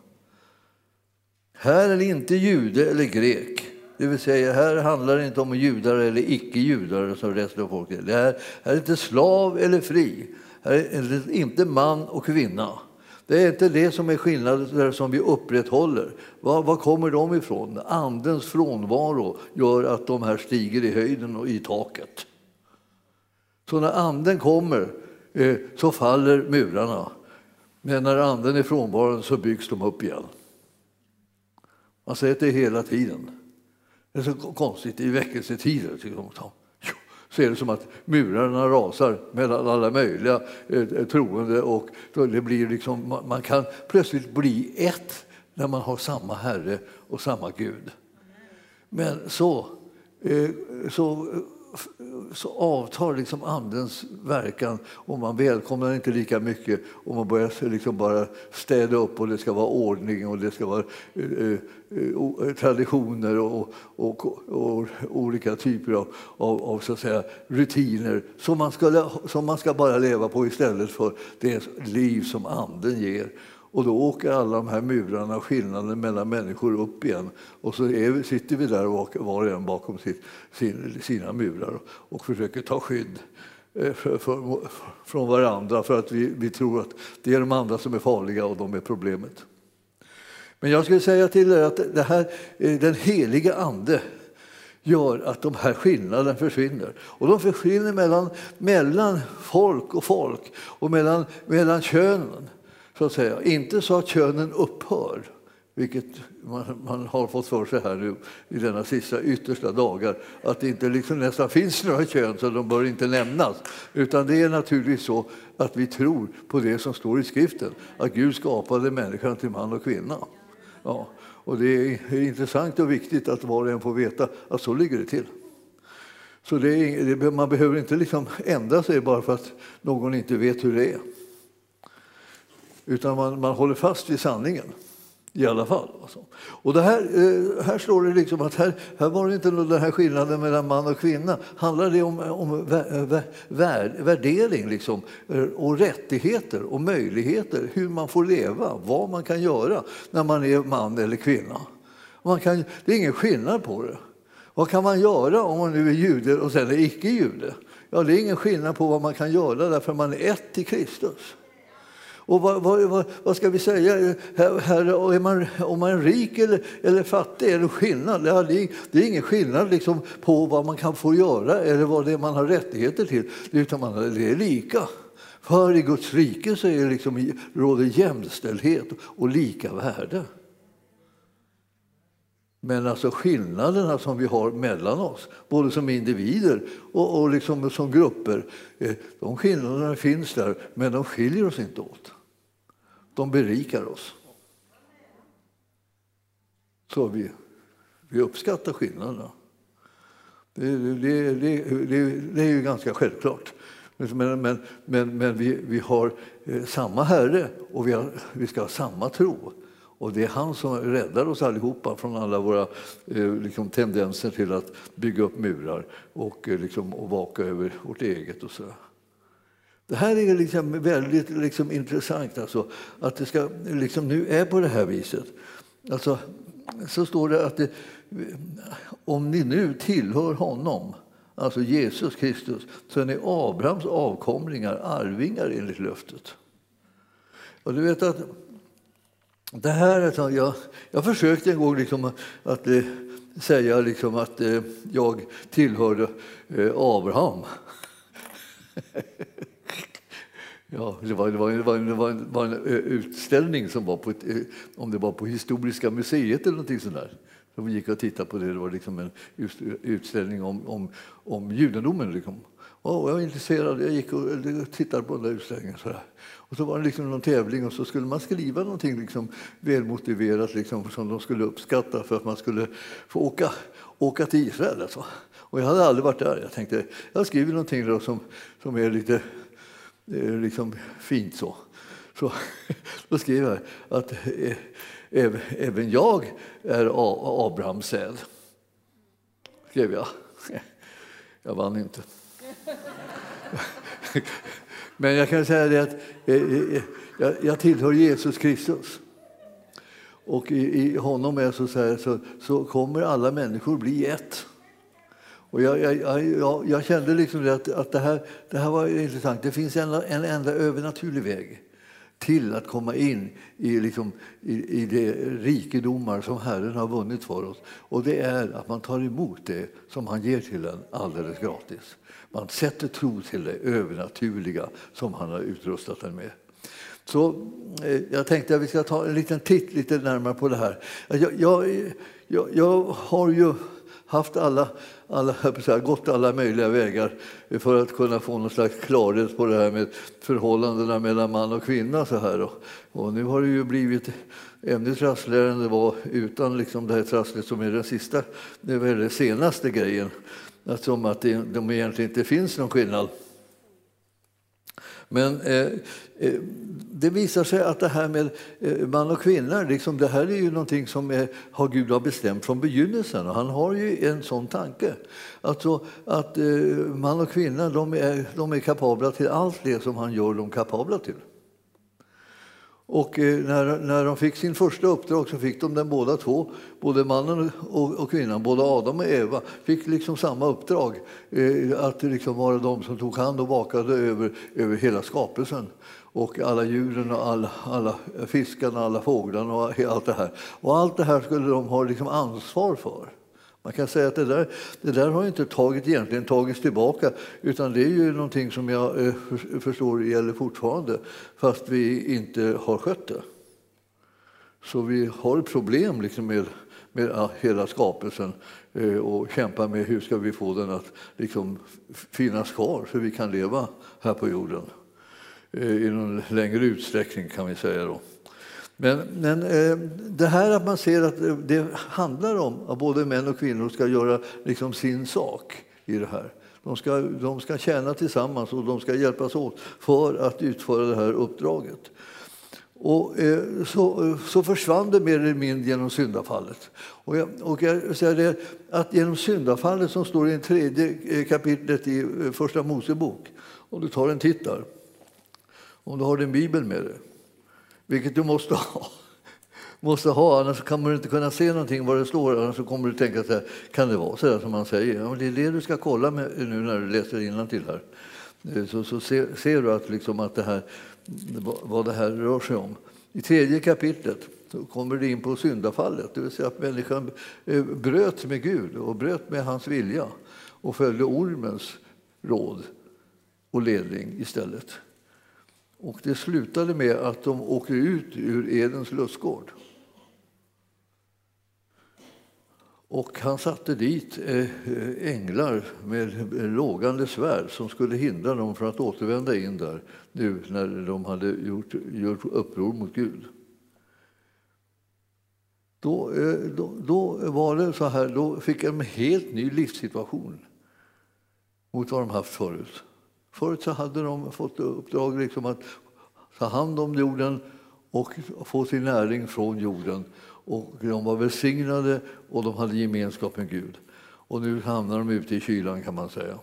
Här är det inte jude eller grek. Det vill säga, här handlar det inte om judar eller icke-judar som resten av folket. Här är inte slav eller fri. Här är inte man och kvinna. Det är inte det som är skillnaden som vi upprätthåller. Vad kommer de ifrån? Andens frånvaro gör att de här stiger i höjden och i taket. Så när anden kommer så faller murarna. Men när anden är frånvaron så byggs de upp igen. Man säger det hela tiden. Det är så konstigt i väckelsetider, tycker jag. Så är det som att murarna rasar mellan alla möjliga troende, och det blir liksom, man kan plötsligt bli ett när man har samma Herre och samma Gud. Men så avtar liksom andens verkan, och man välkomnar inte lika mycket, och man börjar liksom bara städa upp, och det ska vara ordning och det ska vara traditioner och olika typer av så att säga rutiner som man ska bara leva på istället för det liv som anden ger. Och då åker alla de här murarna och skillnaden mellan människor upp igen. Och så sitter vi där och var och en bakom sina murar och försöker ta skydd från varandra, för att vi tror att det är de andra som är farliga och de är problemet. Men jag skulle säga till er att den heliga ande gör att de här skillnaderna försvinner. Och de försvinner mellan folk och folk och mellan könen. Så att säga. Inte så att könen upphör, vilket man har fått för sig här nu i denna sista yttersta dagar, att det inte liksom nästan finns några kön så de bör inte nämnas. Utan det är naturligtvis så att vi tror på det som står i skriften, att Gud skapade människan till man och kvinna. Ja. Och det är intressant och viktigt att var och en får veta att så ligger det till. Så man behöver inte liksom ändra sig bara för att någon inte vet hur det är. Utan man håller fast vid sanningen. i alla fall. Och det här slår det liksom att här var det inte den här skillnaden mellan man och kvinna. Handlar det om värdering liksom, och rättigheter och möjligheter, hur man får leva, vad man kan göra när man är man eller kvinna. Det är ingen skillnad på det. Vad kan man göra om man nu är jude och sen är icke-jude? Ja, det är ingen skillnad på vad man kan göra därför man är ett i Kristus. Och vad ska vi säga? Här, om man är rik eller fattig, är det skillnad? Det är ingen skillnad liksom på vad man kan få göra eller vad det är man har rättigheter till. Utan det är lika. För i Guds rike så är det liksom, råder jämställdhet och lika värde. Men alltså skillnaderna som vi har mellan oss, både som individer och liksom som grupper, de skillnaderna finns där, men de skiljer oss inte åt. De berikar oss. Så vi uppskattar skillnaderna. Det är ju ganska självklart. Men vi har samma Herre och vi ska ha samma tro. Och det är han som räddar oss allihopa från alla våra liksom, tendenser till att bygga upp murar och vaka över vårt eget och så. Det här är liksom väldigt liksom, intressant alltså, att det ska, liksom, nu är på det här viset. Alltså, så står det att om ni nu tillhör honom, alltså Jesus Kristus, så är ni Abrahams avkomlingar, arvingar enligt löftet. Och du vet att det här, jag försökte en gång liksom att säga liksom att jag tillhörde Abraham. Ja, det var en utställning som var på om det var på Historiska museet eller någonting sånt där. Så vi gick och tittade på det. Det var liksom en utställning om judendomen liksom. Och jag var intresserad, jag gick och tittade på den där utställningen så där. Och så var det liksom någon tävling och så skulle man skriva någonting liksom välmotiverat liksom, som de skulle uppskatta för att man skulle få åka till Israel. Alltså. Och jag hade aldrig varit där. Jag tänkte, jag skriver någonting då som är lite liksom fint så. Så då skriver jag att även jag är Abrahams säd. Skrev jag. Jag vann inte. Men jag kan säga det att jag tillhör Jesus Kristus. Och i honom är så kommer alla människor bli ett. Och jag kände liksom det att det här var intressant. Det finns en enda övernaturlig väg till att komma in i de rikedomar som Herren har vunnit för oss. Och det är att man tar emot det som han ger till en alldeles gratis. Man sätter tro till det övernaturliga som han har utrustat den med. Så jag tänkte att vi ska ta en liten titt lite närmare på det här. Jag har ju haft gått alla möjliga vägar för att kunna få någon slags klarhet på det här med förhållandena mellan man och kvinna så här då. Och nu har det ju blivit ännu trassligare än det var utan liksom det här trasslet som är den senaste grejen. Som att de egentligen inte finns någon skillnad. Men det visar sig att det här med man och kvinna, liksom, det här är ju någonting som Gud har bestämt från begynnelsen. Och han har ju en sån tanke. Alltså, att man och kvinna, de är kapabla till allt det som han gör dem kapabla till. Och när de fick sin första uppdrag så fick de den båda två, både mannen och kvinnan, både Adam och Eva, fick liksom samma uppdrag att liksom vara de som tog hand och vakade över hela skapelsen. Och alla djuren och alla fiskarna, alla fåglarna och allt det här. Och allt det här skulle de ha liksom ansvar för. Man kan säga att det där har inte tagits tillbaka, utan det är ju någonting som jag förstår gäller fortfarande, fast vi inte har skött det. Så vi har problem liksom med hela skapelsen och kämpar med hur ska vi få den att liksom finnas kvar så vi kan leva här på jorden i någon längre utsträckning kan vi säga då. Men det här att man ser att det handlar om att både män och kvinnor ska göra liksom sin sak i det här. De ska tjäna tillsammans och de ska hjälpas åt för att utföra det här uppdraget. Och så försvann det mer eller mindre genom syndafallet. Och jag säger det, att genom syndafallet som står i det tredje kapitlet i Första Mosebok, om du tar en titt där, om du har din bibel med dig, vilket du måste ha, annars kan man inte kunna se någonting vad det står, annars så kommer du tänka så här, kan det vara så där som man säger? Ja, men det är det du ska kolla med nu när du läser innantill här. Så ser du att, liksom, att det här, vad det här rör sig om. I tredje kapitlet så kommer det in på syndafallet, det vill säga att människan bröt med Gud och bröt med hans vilja och följde ormens råd och ledning istället. Och det slutade med att de åker ut ur Edens lustgård. Och han satte dit änglar med lågande svärd som skulle hindra dem från att återvända in där nu när de hade gjort uppror mot Gud. Då var det så här, då fick de en helt ny livssituation mot vad de haft förut. Förut så hade de fått uppdrag liksom att ta hand om jorden och få sin näring från jorden. Och de var välsignade och de hade gemenskap med Gud. Och nu hamnar de ute i kylan, kan man säga.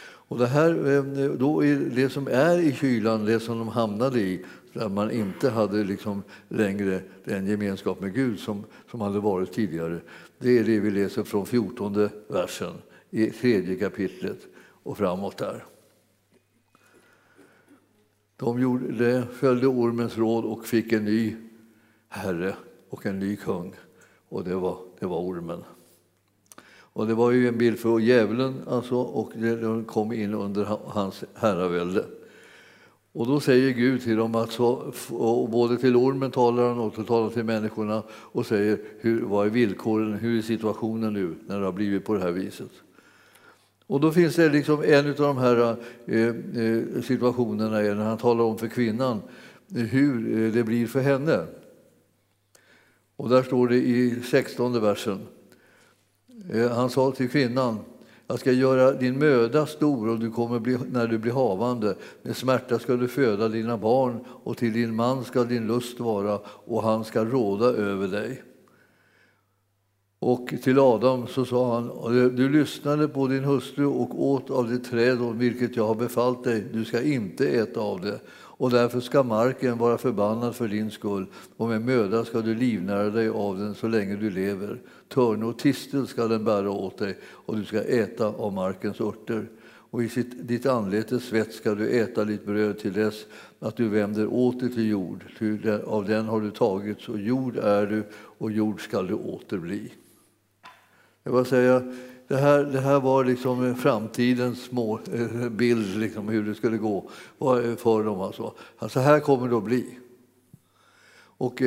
Och det här, då är det som är i kylan, det som de hamnade i, där man inte hade liksom längre den gemenskap med Gud som hade varit tidigare. Det är det vi läser från 14:e versen i tredje kapitlet och framåt där. De följde ormens råd och fick en ny herre och en ny kung, och det var ormen. Och det var ju en bild för djävulen alltså, och de kom in under hans herravälde. Och då säger Gud till dem att så, och både till ormen talar han och talar till människorna och säger vad är villkoren, hur är situationen nu när det har blivit på det här viset. Och då finns det liksom en av de här situationerna när han talar om för kvinnan hur det blir för henne. Och där står det i 16:e versen. Han sa till kvinnan, jag ska göra din möda stor och du kommer bli, när du blir havande. Med smärta ska du föda dina barn och till din man ska din lust vara och han ska råda över dig. Och till Adam så sa han, du lyssnade på din hustru och åt av det träd om vilket jag har befallt dig, du ska inte äta av det. Och därför ska marken vara förbannad för din skull, och med möda ska du livnära dig av den så länge du lever. Törn och tistel ska den bära åt dig, och du ska äta av markens örter. Och i ditt anletes svett ska du äta ditt bröd till dess att du vänder åter till jord. Av den har du tagits, och jord är du, och jord ska du åter bli. Jag vill säga, det här var liksom framtidens små bild, liksom hur det skulle gå för dem. Alltså här kommer det att bli. Och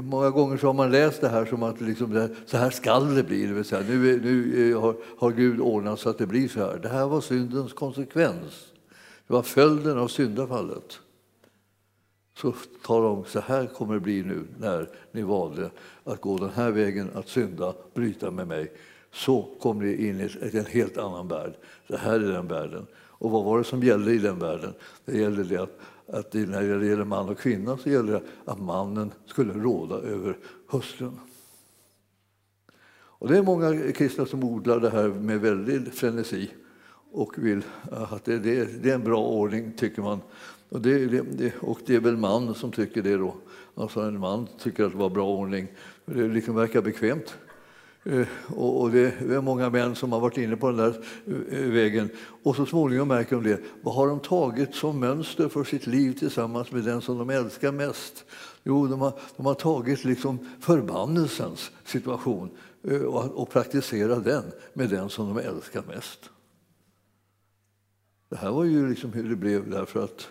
många gånger så har man läst det här som att liksom, så här ska det bli. Det vill säga, nu har Gud ordnat så att det blir så här. Det här var syndens konsekvens. Det var följden av syndafallet. Så tar de, så här kommer det bli nu när ni valde att gå den här vägen, att synda, bryta med mig. Så kom ni in i en helt annan värld. Det här är den världen. Och vad var det som gällde i den världen? Det gällde det att när det gäller man och kvinna så gällde det att mannen skulle råda över hustrun. Och det är många kristna som odlar det här med väldigt frenesi och vill att det är en bra ordning, tycker man. Och det är väl man som tycker det då. Alltså en man tycker att det var bra ordning. Det liksom verkar bekvämt. Och det är många män som har varit inne på den där vägen. Och så småningom märker de det. Vad har de tagit som mönster för sitt liv tillsammans med den som de älskar mest? Jo, de har tagit liksom förbannelsens situation och praktiserat den med den som de älskar mest. Det här var ju liksom hur det blev därför att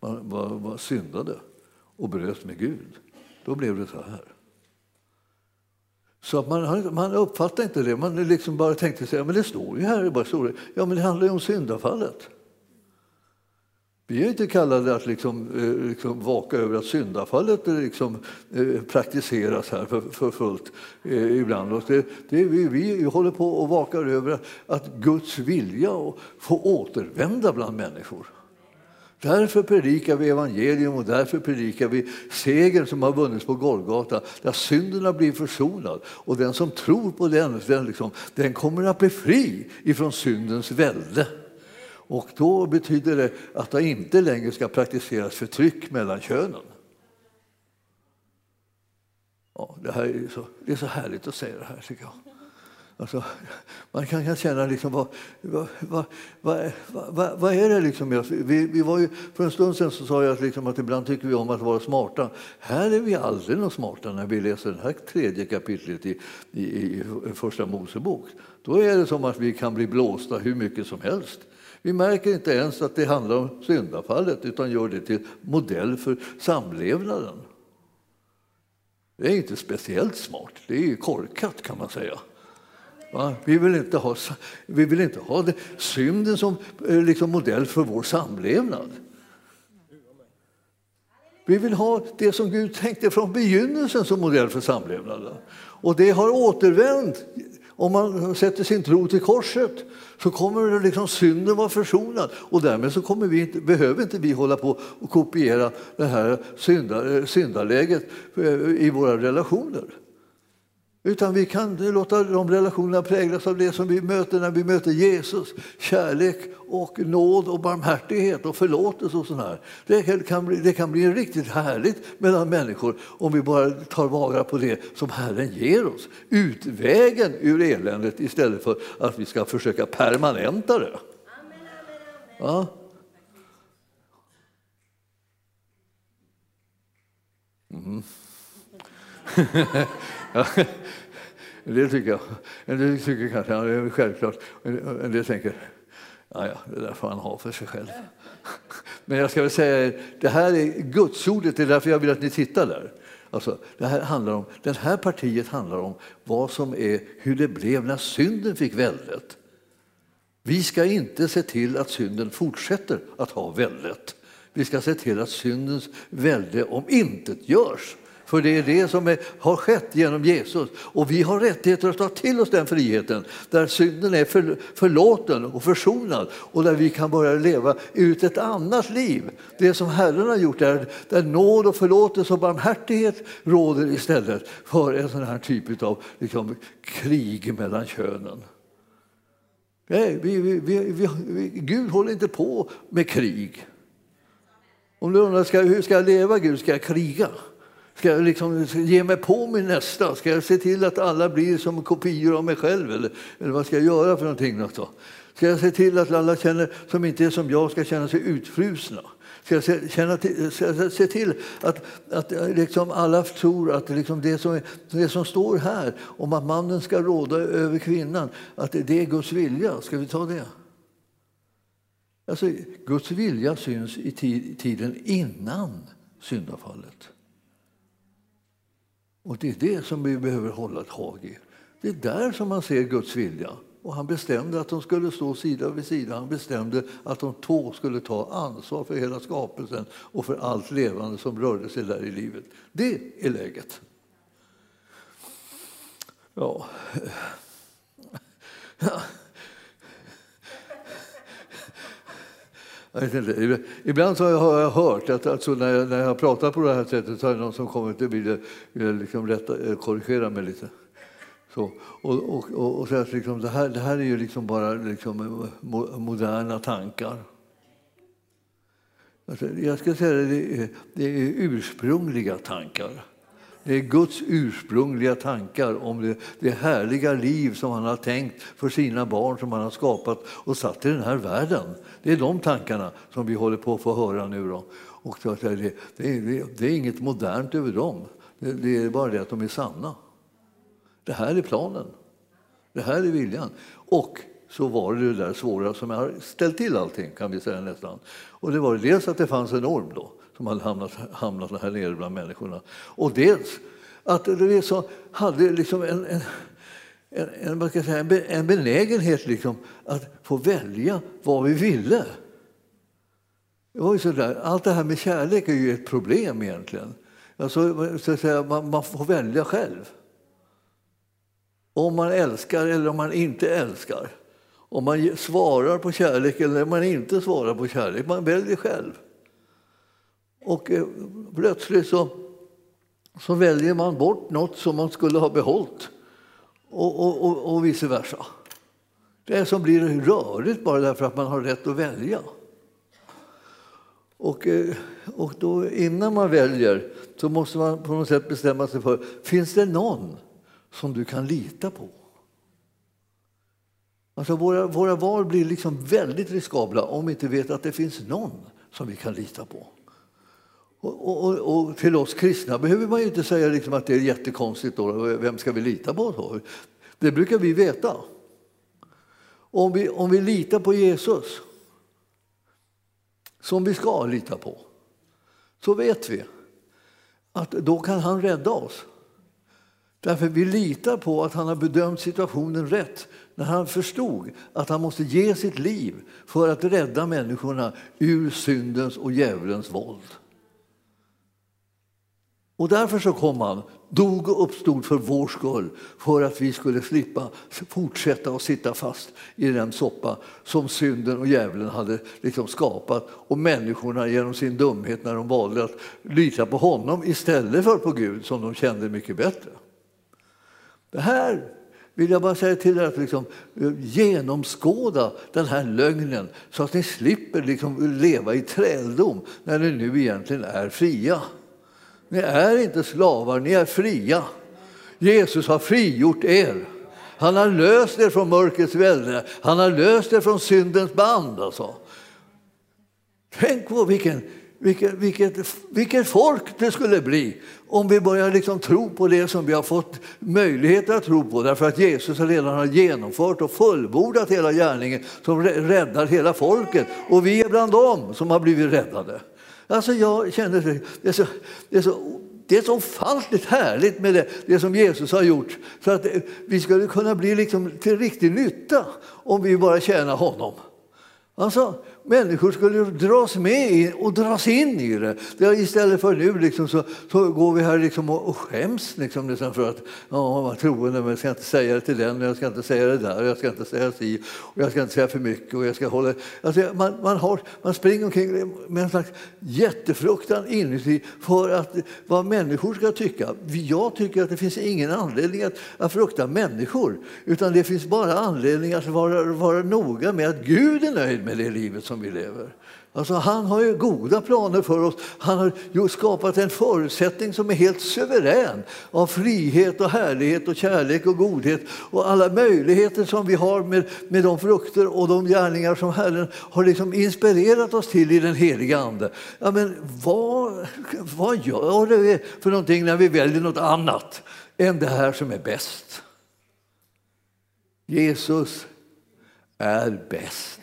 man var syndade och bröt med Gud. Då blev det så här. Så att man uppfattar inte det. Man liksom bara tänkte sig, ja, men det står ju här. Det bara står det. Ja, men det handlar ju om syndafallet. Vi är inte kallade att liksom vaka över att syndafallet liksom praktiseras här för fullt ibland. Och vi håller på och vakar över att Guds vilja och få återvända bland människor. Därför predikar vi evangelium och därför predikar vi segern som har vunnits på Golgata, där synderna blir försonad. Och den som tror på den kommer att bli fri ifrån syndens välde. Och då betyder det att det inte längre ska praktiseras förtryck mellan könen. Ja, det är så härligt att säga det här, tycker jag. Alltså, man kan känna liksom, vad är det liksom? Vi var ju, för en stund sedan så sa jag liksom att ibland tycker vi om att vara smarta. Här är vi aldrig något smarta när vi läser det här 3:e kapitlet i Första Mosebok. Då är det som att vi kan bli blåsta hur mycket som helst. Vi märker inte ens att det handlar om syndafallet, utan gör det till modell för samlevnaden. Det är inte speciellt smart, det är ju korkat, kan man säga. Va? Vi vill inte ha synden som liksom modell för vår samlevnad. Vi vill ha det som Gud tänkte från begynnelsen som modell för samlevnaden. Och det har återvänt. Om man sätter sin tro till korset så kommer det liksom synden vara försonad. Och därmed så kommer vi inte, behöver inte vi hålla på och kopiera det här syndaläget i våra relationer. Utan vi kan låta de relationerna präglas av det som vi möter när vi möter Jesus. Kärlek och nåd och barmhärtighet och förlåtelse och sånt här. Det kan bli riktigt härligt mellan människor om vi bara tar vara på det som Herren ger oss. Utvägen ur eländet istället för att vi ska försöka permanenta det. Ja. Mm. Det tycker jag. En del tycker kanske, ja, det är självklart. En del tänker, ja, det där får han ha för sig själv. Men jag ska väl säga, det här är gudsordet, det är därför jag vill att ni tittar där. Alltså, det här partiet handlar om vad som är, hur det blev när synden fick väldet. Vi ska inte se till att synden fortsätter att ha väldet. Vi ska se till att syndens välde om intet görs. För det är det som har skett genom Jesus. Och vi har rättigheter att ta till oss den friheten. Där synden är förlåten och försonad. Och där vi kan börja leva ut ett annat liv. Det som Herren har gjort är där nåd och förlåtelse och barmhärtighet råder istället för en sån här typ av liksom, krig mellan könen. Nej, Gud håller inte på med krig. Om du undrar, hur ska jag leva, Gud? Ska jag kriga? Ska jag liksom ge mig på min nästa? Ska jag se till att alla blir som kopior av mig själv? Eller vad ska jag göra för någonting? Då? Ska jag se till att alla känner, som inte är som jag, ska känna sig utfrusna? Ska jag se till att liksom alla tror att liksom det som står här om att mannen ska råda över kvinnan, att det är Guds vilja? Ska vi ta det? Alltså, Guds vilja syns i tiden innan syndafallet. Och det är det som vi behöver hålla tag i. Det är där som man ser Guds vilja. Och han bestämde att de skulle stå sida vid sida. Han bestämde att de två skulle ta ansvar för hela skapelsen och för allt levande som rörde sig där i livet. Det är läget. Ja. Ibland så har jag hört att alltså, när jag pratar på det här sättet så är det någon som kommer inte vill liksom korrigera mig lite. Så, och så att liksom, det här är ju liksom bara liksom, moderna tankar. Alltså, jag ska säga att det är ursprungliga tankar. Det är Guds ursprungliga tankar om det härliga liv som han har tänkt för sina barn som han har skapat och satt i den här världen. Det är de tankarna som vi håller på att få höra nu. Då. Och det är inget modernt över dem. Det är bara det att de är sanna. Det här är planen. Det här är viljan. Och så var det där svåra som har ställt till allting, kan vi säga nästan. Och det var dels att det fanns en norm då, som hade hamnat här nere bland människorna. Och dels att det så hade liksom en benägenhet liksom att få välja vad vi ville. Det var ju så där. Allt det här med kärlek är ju ett problem egentligen. Alltså, så att säga, man får välja själv. Om man älskar eller om man inte älskar. Om man svarar på kärlek eller om man inte svarar på kärlek. Man väljer själv. Och plötsligt så väljer man bort något som man skulle ha behållit. Och vice versa. Det är som blir rörigt bara därför att man har rätt att välja. Och då innan man väljer så måste man på något sätt bestämma sig för, finns det någon som du kan lita på? Alltså våra val blir liksom väldigt riskabla om vi inte vet att det finns någon som vi kan lita på. Och till oss kristna behöver man ju inte säga liksom att det är jättekonstigt då, vem ska vi lita på då? Det brukar vi veta. Om vi litar på Jesus, som vi ska lita på, så vet vi att då kan han rädda oss. Därför vi litar på att han har bedömt situationen rätt när han förstod att han måste ge sitt liv för att rädda människorna ur syndens och djävulens våld. Och därför så kom han, dog och uppstod för vår skull, för att vi skulle slippa fortsätta att sitta fast i den soppa som synden och djävulen hade liksom skapat, och människorna genom sin dumhet när de valde att lita på honom istället för på Gud som de kände mycket bättre. Det här vill jag bara säga till er, att liksom genomskåda den här lögnen så att ni slipper liksom leva i träldom när ni nu egentligen är fria. Ni är inte slavar, ni är fria. Jesus har frigjort er. Han har löst er från mörkrets välde. Han har löst er från syndens band. Alltså. Tänk på vilket folk det skulle bli om vi börjar liksom tro på det som vi har fått möjlighet att tro på. Därför att Jesus redan har genomfört och fullbordat hela gärningen som räddar hela folket. Och vi är bland dem som har blivit räddade. Alltså jag känner det är så ofantligt härligt med det som Jesus har gjort, så att vi skulle kunna bli liksom till riktig nytta om vi bara tjänar honom. Alltså människor skulle dras med i och dras in i det. Istället för nu liksom, så går vi här liksom och skäms liksom, för att vad troende, men jag ska inte säga det till den, jag ska inte säga det där, jag ska inte säga si, och jag ska inte säga för mycket, och jag ska hålla. Alltså, man springer omkring med en slags jättefruktan inuti för att vad människor ska tycka. Jag tycker att det finns ingen anledning att frukta människor, utan det finns bara anledning att vara noga med att Gud är nöjd med det livet som vi lever. Alltså han har ju goda planer för oss. Han har ju skapat en förutsättning som är helt suverän av frihet och härlighet och kärlek och godhet och alla möjligheter som vi har med de frukter och de gärningar som Herren har liksom inspirerat oss till i den heliga ande. Ja, men vad gör det för någonting när vi väljer något annat än det här som är bäst? Jesus är bäst.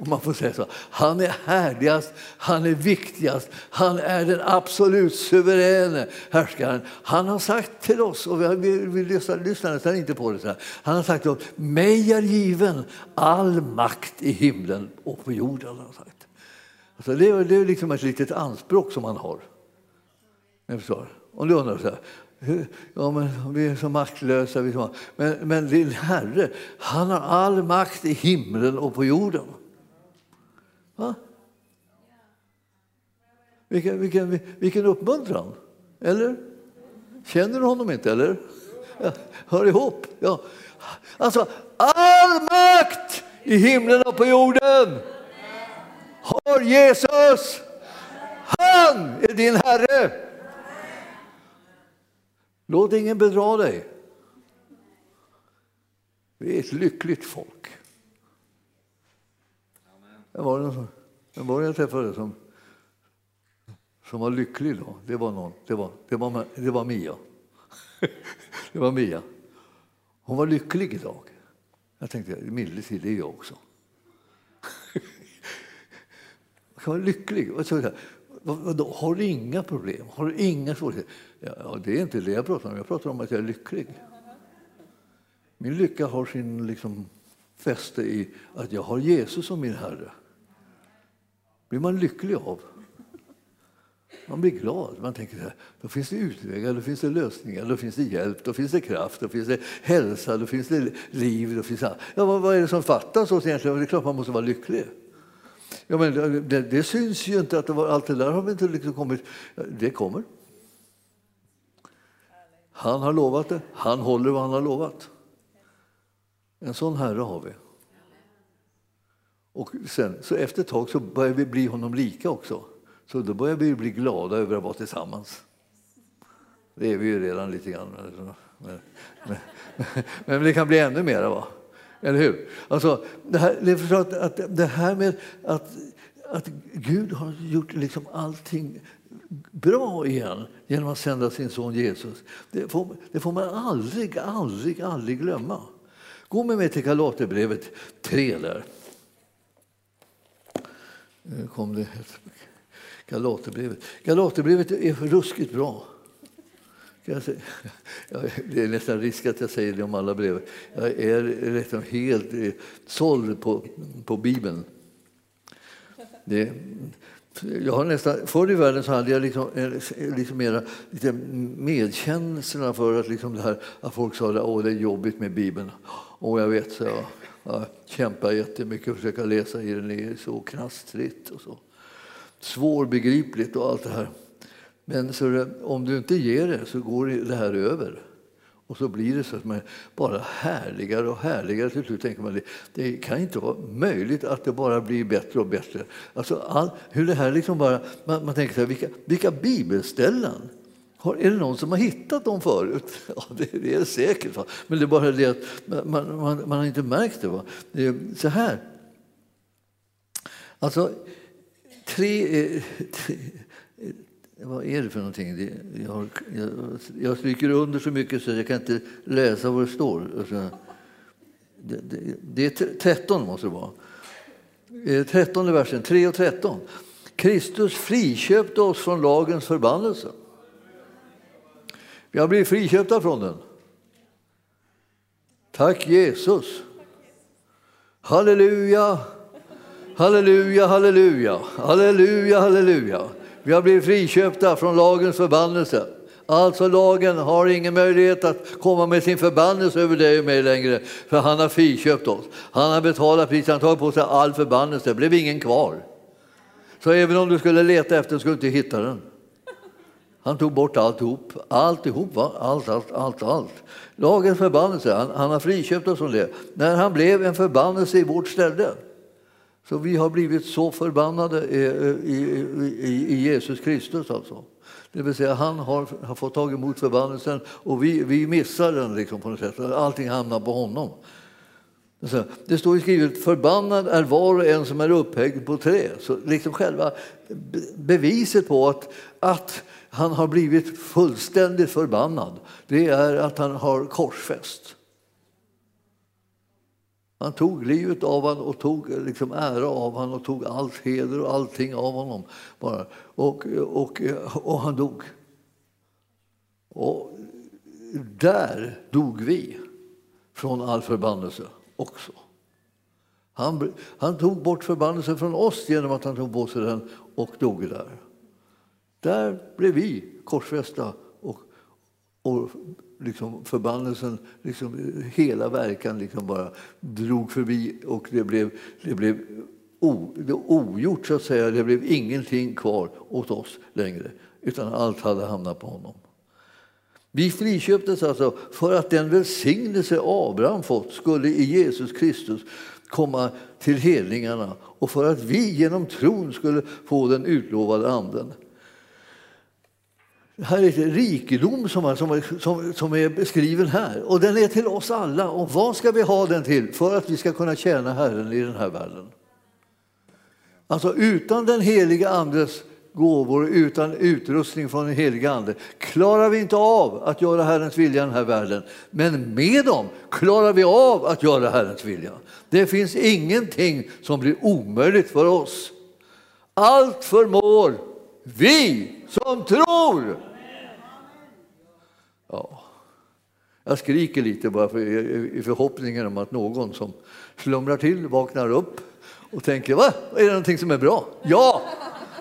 Om man får säga så. Han är härligast, han är viktigast, han är den absolut suveräna härskaren. Han har sagt till oss, och vi lyssnar nästan inte på det så här. Han har sagt till oss, mig är given all makt i himlen och på jorden. Han har sagt. Alltså det är liksom ett litet anspråk som han har. Ni förstår. Om du undrar så här. Ja, men vi är så maktlösa. Men din Herre, han har all makt i himlen och på jorden. Va? Vilken uppmuntran, eller? Känner du honom inte, eller? Ja, hör ihop. Ja. Alltså, all makt i himlen och på jorden har Jesus. Han är din Herre. Låt ingen bedra dig. Vi är ett lyckligt folk. Det var jag träffade som var lycklig då. Det var Mia. Det var Mia. Hon var lycklig idag. Jag tänkte, det är jag också. Jag kan vara lycklig. Har du inga problem? Har du inga svårigheter? Ja, det är inte det jag pratar om. Jag pratar om att jag är lycklig. Min lycka har sin liksom fäste i att jag har Jesus som min Herre. Blir man lycklig av. Man blir glad. Man tänker så här, då finns det utvägar, då finns det lösningar, då finns det hjälp, då finns det kraft, då finns det hälsa, då finns det liv, då finns det... Ja, vad är det som fattas oss egentligen? Det är klart man måste vara lycklig. Ja, men det syns ju inte att det var, allt det där har vi inte liksom kommit. Det kommer. Han har lovat det. Han håller vad han har lovat. En sån herre har vi. Och sen, så efter ett tag så börjar vi bli honom lika också. Så då börjar vi bli glada över att vara tillsammans. Det är vi ju redan lite grann. Men det kan bli ännu mer, va? Eller hur? Alltså, det här med att Gud har gjort liksom allting bra igen genom att sända sin son Jesus. Det får man aldrig glömma. Gå med mig till Galaterbrevet 3 där. Nu kom det Galaterbrevet. Galaterbrevet är ruskigt bra. Det är nästan risk att jag säger det om alla brev. Jag är liksom helt såld på Bibeln. Jag har nästan, förr i världen så hade jag liksom mera lite medkänsla för att liksom det här att folk sa att det är jobbigt med Bibeln. Och jag vet, så jag kämpar jättemycket och försöker läsa i den, det är så knastrigt och så svårbegripligt och allt det här. Men så, om du inte ger det så går det här över. Och så blir det så att man bara härligare och härligare. Till slut tänker man det kan inte vara möjligt att det bara blir bättre och bättre. Alltså hur det här liksom bara, man tänker så här, vilka bibelställen? Är det någon som har hittat dem förut? Ja, det är säkert. Va? Men det är bara det att man har inte märkt det. Va? Det är så här. Alltså, tre vad är det för någonting? Jag stryker under så mycket så jag kan inte läsa vad det står. Det är 13 måste det vara. 13 versen, 3 och 13. Kristus friköpte oss från lagens förbannelse. Vi har blivit friköpta från den. Tack Jesus. Halleluja, halleluja, halleluja, halleluja, halleluja. Vi har blivit friköpta från lagens förbannelse. Alltså lagen har ingen möjlighet att komma med sin förbannelse över dig och mig längre. För han har friköpt oss. Han har betalat priset, han tar på sig all förbannelse. Det blev ingen kvar. Så även om du skulle leta efter skulle du inte hitta den. Han tog bort alltihop. Alltihop, va? Allt. Lagens förbannelse, han har friköpt oss från det. När han blev en förbannelse i vårt ställe. Så vi har blivit så förbannade i Jesus Kristus alltså. Det vill säga han har fått tag emot förbannelsen och vi missar den liksom på något sätt. Allting hamnar på honom. Det står ju skrivet, förbannad är var och en som är upphängd på trä. Så liksom själva beviset på att han har blivit fullständigt förbannad, det är att han har korsfäst. Han tog livet av honom och tog liksom ära av honom och tog allt heder och allting av honom bara. Och han dog. Och där dog vi från all förbannelse också. Han tog bort förbannelsen från oss genom att han tog på sig den och dog där. Där blev vi korsfästa och liksom förbannelsen, liksom hela verkan liksom bara drog förbi och det blev ogjort så att säga. Det blev ingenting kvar åt oss längre utan allt hade hamnat på honom. Vi friköptes alltså för att den välsignelse Abraham fått skulle i Jesus Kristus komma till hedningarna och för att vi genom tron skulle få den utlovade anden. Här är det rikedom som är beskriven här. Och den är till oss alla. Och vad ska vi ha den till för att vi ska kunna tjäna Herren i den här världen? Alltså utan den heliga andes gåvor, utan utrustning från den heliga anden, klarar vi inte av att göra Herrens vilja i den här världen. Men med dem klarar vi av att göra Herrens vilja. Det finns ingenting som blir omöjligt för oss. Allt förmår vi som tror. Ja. Jag skriker lite bara i förhoppningen om att någon som slumrar till vaknar upp och tänker, va? Är det någonting som är bra? Ja,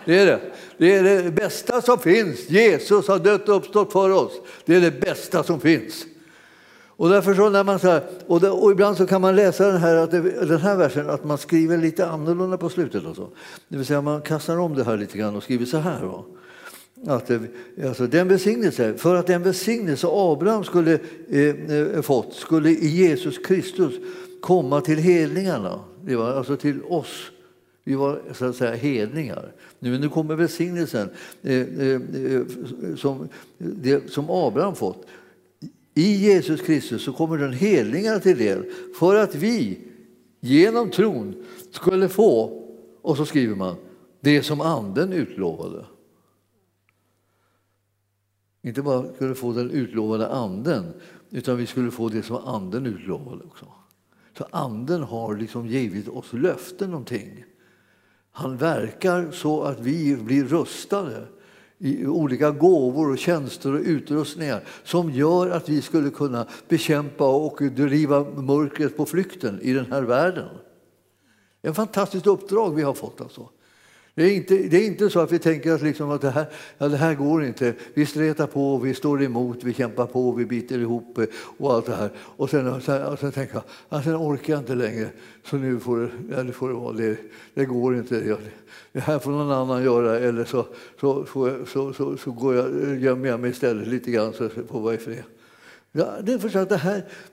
det är det. Det är det bästa som finns. Jesus har dött och uppstått för oss. Det är det bästa som finns. Och därför så när man så här, och ibland så kan man läsa den här versen att man skriver lite annorlunda på slutet och så. Det vill säga man kastar om det här lite grann och skriver så här va. Att alltså den välsignelse, för att den välsignelse Abraham skulle fått skulle i Jesus Kristus komma till hedningarna. Det var alltså till oss. Vi var så att säga hedningar. Nu kommer välsignelsen som Abraham fått. I Jesus Kristus så kommer den hedningarna till del för att vi genom tron skulle få, och så skriver man, det som anden utlovade. Inte bara skulle få den utlovade anden, utan vi skulle få det som anden utlovade också. Så anden har liksom givit oss löften någonting. Han verkar så att vi blir rustade i olika gåvor och tjänster och utrustningar som gör att vi skulle kunna bekämpa och driva mörkret på flykten i den här världen. En fantastiskt uppdrag vi har fått alltså. Det är inte så att vi tänker att, liksom att det här går inte. Vi stretar på, vi står emot, vi kämpar på, vi biter ihop och allt det här. Och sen tänker jag att sen orkar jag inte längre. Så nu får det vara det. Det går inte. Det här får någon annan göra. Eller så går jag gömmer mig istället lite grann så jag får vara i fred. Ja, det är för att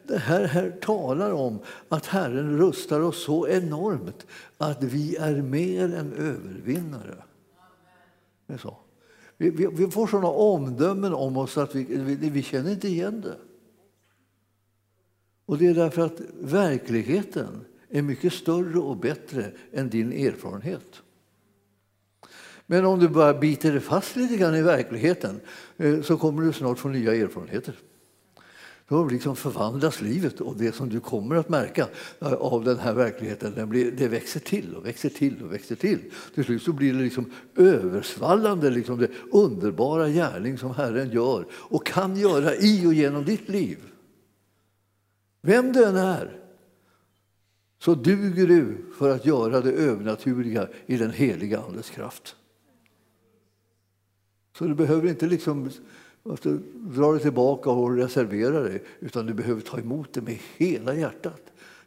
det här talar om att Herren rustar oss så enormt att vi är mer än övervinnare. Det är så. Vi får sådana omdömen om oss att vi känner inte igen det. Och det är därför att verkligheten är mycket större och bättre än din erfarenhet. Men om du bara biter dig fast lite grann i verkligheten så kommer du snart få nya erfarenheter. Då liksom förvandlas livet och det som du kommer att märka av den här verkligheten det växer till och växer till och växer till. Till slut så blir det liksom översvallande liksom det underbara gärning som Herren gör och kan göra i och genom ditt liv. Vem du än är så duger du för att göra det övernaturliga i den heliga Andes kraft. Så du behöver inte liksom att du drar dig tillbaka och reserverar dig, utan du behöver ta emot det med hela hjärtat.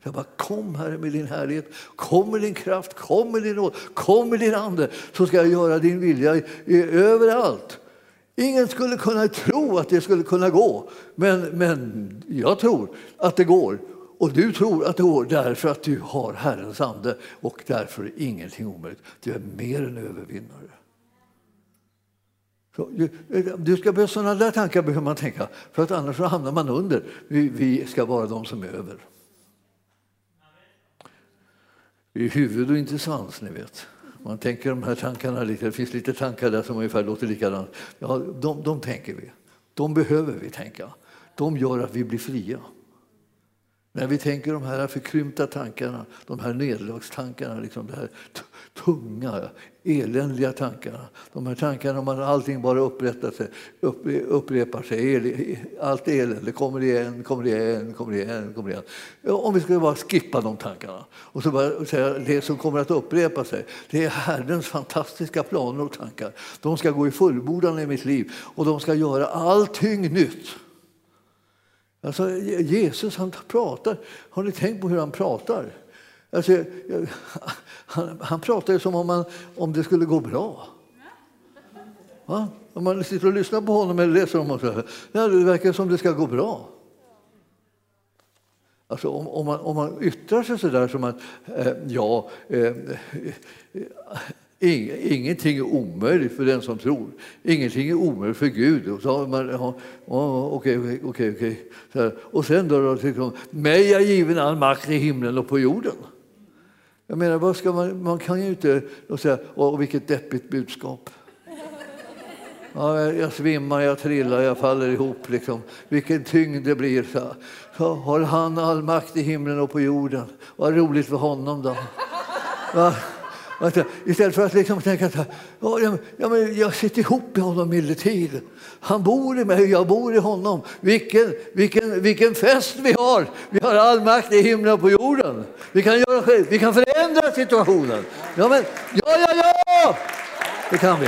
Jag bara, kom Herre med din härlighet, kom med din kraft, kom med din nåd, kom med din ande, så ska jag göra din vilja överallt. Ingen skulle kunna tro att det skulle kunna gå, men jag tror att det går. Och du tror att det går därför att du har Herrens ande, och därför är ingenting omöjligt. Du är mer än övervinnare. Du ska börja sådana där tankar behöver man tänka, för att annars så hamnar man under. Vi ska vara de som är över. Det är huvud och inte svans, ni vet. Man tänker de här tankarna lite. Det finns lite tankar där som ungefär låter likadant. Ja, de tänker vi. De behöver vi tänka. De gör att vi blir fria. När vi tänker de här förkrympta tankarna, de här nedlagstankarna, liksom det här tunga, eländiga tankarna. De här tankarna om att allting bara upprepar sig. Allt elände kommer igen. Om vi skulle bara skippa de tankarna och så bara säga det som kommer att upprepa sig. Det är Herrens fantastiska planer och tankar. De ska gå i fullbordan i mitt liv och de ska göra allting nytt. Alltså, Jesus han pratar. Har ni tänkt på hur han pratar? Alltså, han pratar ju som om det skulle gå bra. Va? Om man sitter och lyssnar på honom eller läser om honom, så det verkar som det ska gå bra. Alltså, om man yttrar sig så där som att ingenting är omöjligt för den som tror. Ingenting är omöjligt för Gud. Och så man okej. Och sen då mig är given all makt i himlen och på jorden. Jag menar, vad ska man kan ju inte säga, vilket deppigt budskap. Ja, jag svimmar, jag trillar, jag faller ihop liksom. Vilken tyngd det blir så har han all makt i himlen och på jorden. Vad roligt för honom då. Va? Istället för att liksom tänka att jag sitter ihop i honom i tid. Han bor i mig och jag bor i honom. Vilken fest vi har. Vi har all makt i himlen och på jorden. Vi kan göra själv. Vi kan förändra situationen. Ja. Det kan vi.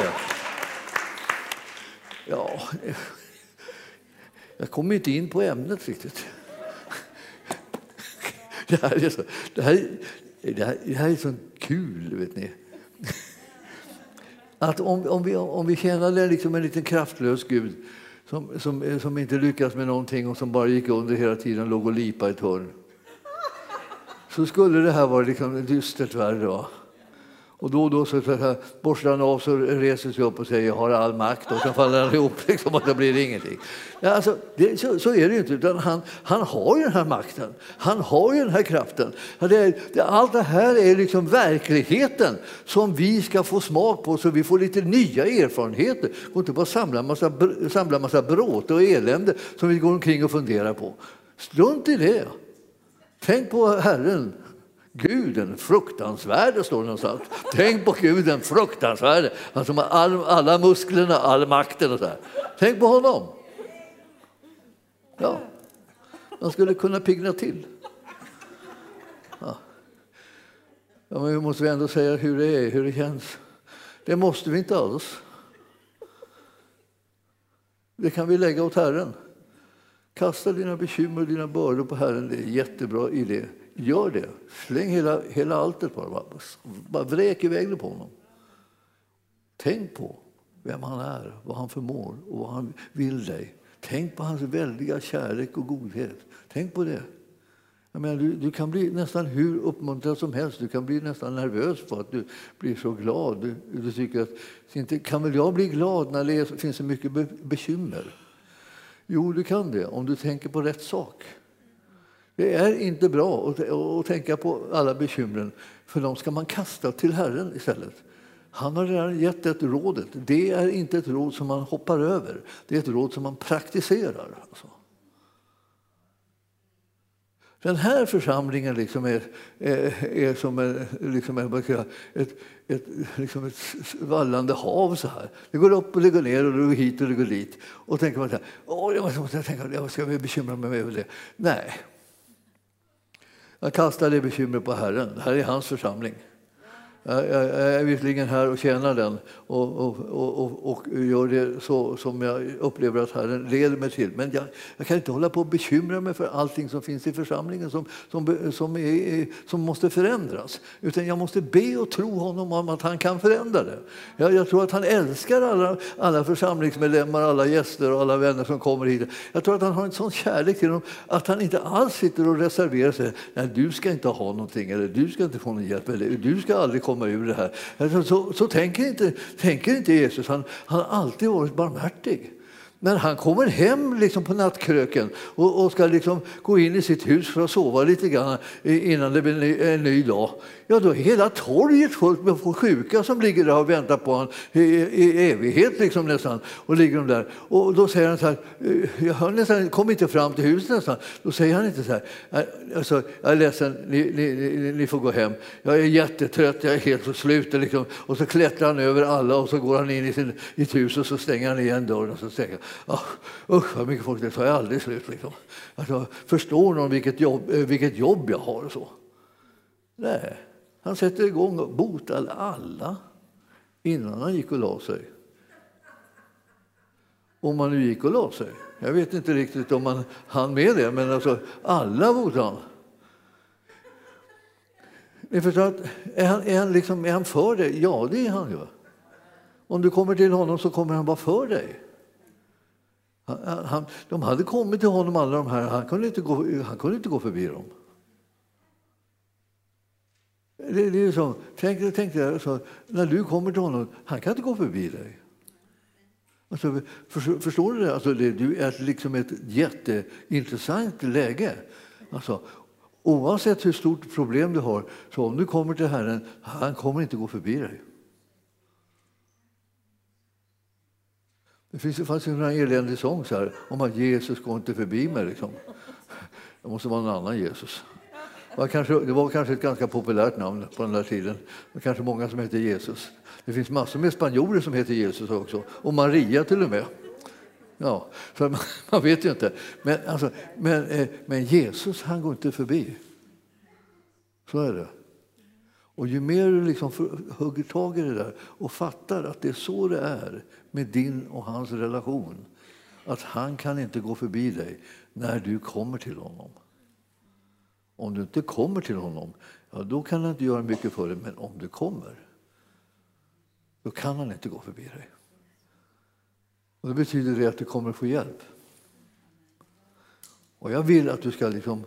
Ja. Jag kommer inte in på ämnet riktigt. Det här är så kul, vet ni. Att om vi känner liksom en liten kraftlös Gud som inte lyckas med någonting och som bara gick under hela tiden, låg och lipa i ett hörn, så skulle det här vara liksom dystert värre, va? Och då så borstar han av, så reser sig upp och säger jag har all makt, och så faller han ihop liksom, att det blir ingenting. Ja, alltså, så är det ju inte, utan han har ju den här makten. Han har ju den här kraften. Allt det här är liksom verkligheten som vi ska få smak på, så vi får lite nya erfarenheter. Och inte bara samla massa bråte och elände som vi går omkring och funderar på. Strunt i det. Tänk på Herren. Guden fruktansvärd, står det någonstans. Tänk på Guden fruktansvärd. Han som har alla musklerna, all makten och så här. Tänk på honom. Ja. Man skulle kunna pigna till. Ja. Ja, men vi måste ändå säga hur det är, hur det känns. Det måste vi inte alls. Det kan vi lägga åt Herren. Kasta dina bekymmer och dina bördor på Herren. Det är en jättebra idé. Gör det. Släng hela alltet på det. Bara vräk iväg det på honom. Tänk på vem han är, vad han förmår och vad han vill dig. Tänk på hans väldiga kärlek och godhet. Tänk på det. Jag menar, du kan bli nästan hur uppmuntrad som helst. Du kan bli nästan nervös för att du blir så glad. Du tycker att inte kan väl jag bli glad när det finns så mycket bekymmer. Jo, du kan det om du tänker på rätt sak. Det är inte bra att tänka på alla bekymren, för de ska man kasta till Herren istället. Han har redan gett ett rådet. Det är inte ett råd som man hoppar över. Det är ett råd som man praktiserar. Alltså. Den här församlingen liksom är som en, liksom ett vallande hav så här. Det går upp och det går ner och det går hit och det går dit. Och tänker man så här, jag ska bekymra mig över det. Nej. Jag kastar det bekymmer på Herren. Det här är hans församling. Jag är visserligen här och tjänar den och gör det så som jag upplever att Herren leder mig till. Men jag kan inte hålla på och bekymra mig för allting som finns i församlingen som måste förändras. Utan jag måste be och tro honom om att han kan förändra det. Jag tror att han älskar alla församlingsmedlemmar, alla gäster och alla vänner som kommer hit. Jag tror att han har en sån kärlek till dem att han inte alls sitter och reserverar sig. Nej, du ska inte ha någonting, eller du ska inte få någon hjälp, eller du ska aldrig komma ur det här. Så tänker inte Jesus. Han har alltid varit barmhärtig. Men han kommer hem liksom på nattkröken och ska liksom gå in i sitt hus för att sova lite grann innan det blir en ny dag. Ja, då är hela torget fullt med sjuka som ligger där och väntar på honom i evighet liksom nästan. Och ligger de där. Och då säger han så här, jag kom inte fram till huset nästan. Då säger han inte så här, alltså, jag är ledsen, ni får gå hem. Jag är jättetrött, jag är helt så slut. Liksom. Och så klättrar han över alla och så går han in i ett hus och så stänger han igen dörren och så säger han, usch vad mycket folk, det tar jag aldrig slut liksom. Alltså, förstår någon vilket jobb jag har och så? Nej, han sätter igång och botade alla innan han gick och la sig. Om man nu gick och la sig. Jag vet inte riktigt om man hann med det, men alltså, alla botade han. Ni förstår att är han för dig? Ja, det är han ju. Om du kommer till honom så kommer han vara för dig. De hade kommit till honom alla de här. Han kunde inte gå förbi dem. Det är så. Tänk dig så, när du kommer till honom, han kan inte gå förbi dig. Alltså, förstår du det? Alltså, du är liksom ett jätteintressant läge. Alltså, oavsett hur stort problem du har, så om du kommer till Herren, han kommer inte gå förbi dig. Det fanns ju en eländig sång så här, om att Jesus går inte förbi mig. Liksom. Det måste vara en annan Jesus. Det var kanske ett ganska populärt namn på den där tiden. Det var kanske många som heter Jesus. Det finns massor med spanjorer som heter Jesus också. Och Maria till och med. Ja, så man vet ju inte. Men Jesus, han går inte förbi. Så är det. Och ju mer du liksom hugger tag i det där och fattar att det är så det är med din och hans relation, att han kan inte gå förbi dig när du kommer till honom. Om du inte kommer till honom, ja, då kan han inte göra mycket för dig. Men om du kommer, då kan han inte gå förbi dig. Och det betyder det att du kommer få hjälp. Och jag vill att du ska liksom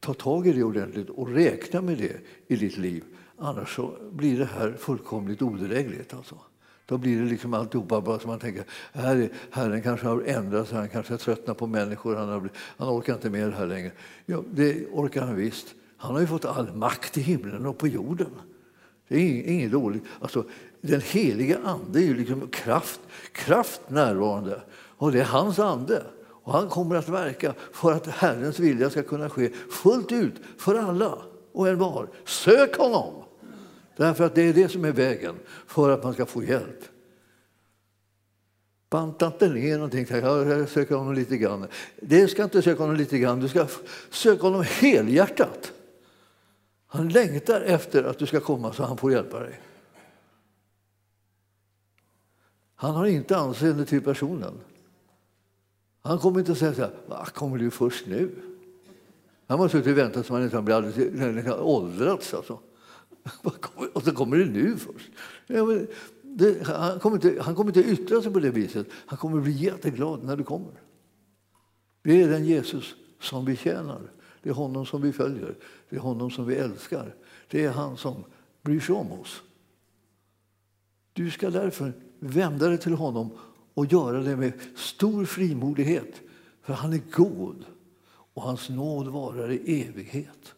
ta tag i det ordentligt och räkna med det i ditt liv. Annars så blir det här fullkomligt odrägligt. Alltså. Då blir det liksom alltihopa bara som man tänker, Herren kanske har ändrat sig, han kanske har tröttnat på människor, han orkar inte med det här längre. Ja, det orkar han visst. Han har ju fått all makt i himlen och på jorden. Det är inget dåligt. Alltså, den heliga ande är ju liksom kraft närvarande. Och det är hans ande. Och han kommer att verka för att Herrens vilja ska kunna ske fullt ut för alla och en var. Sök honom! Därför att det är det som är vägen för att man ska få hjälp. Banta inte ner någonting. Jag söker honom lite grann. Det ska inte söka honom lite grann. Du ska söka honom helhjärtat. Han längtar efter att du ska komma så han får hjälpa dig. Han har inte anseende till personen. Han kommer inte att säga så här, vad kommer du först nu? Han måste ju vänta så man inte blir alldeles åldrats. Alltså. Och så kommer det nu först. Han kommer inte yttra sig på det viset. Han kommer bli jätteglad när du kommer. Det är den Jesus som vi tjänar. Det är honom som vi följer. Det är honom som vi älskar. Det är han som bryr sig om oss. Du ska därför vända dig till honom och göra det med stor frimodighet. För han är god och hans nåd varar i evighet.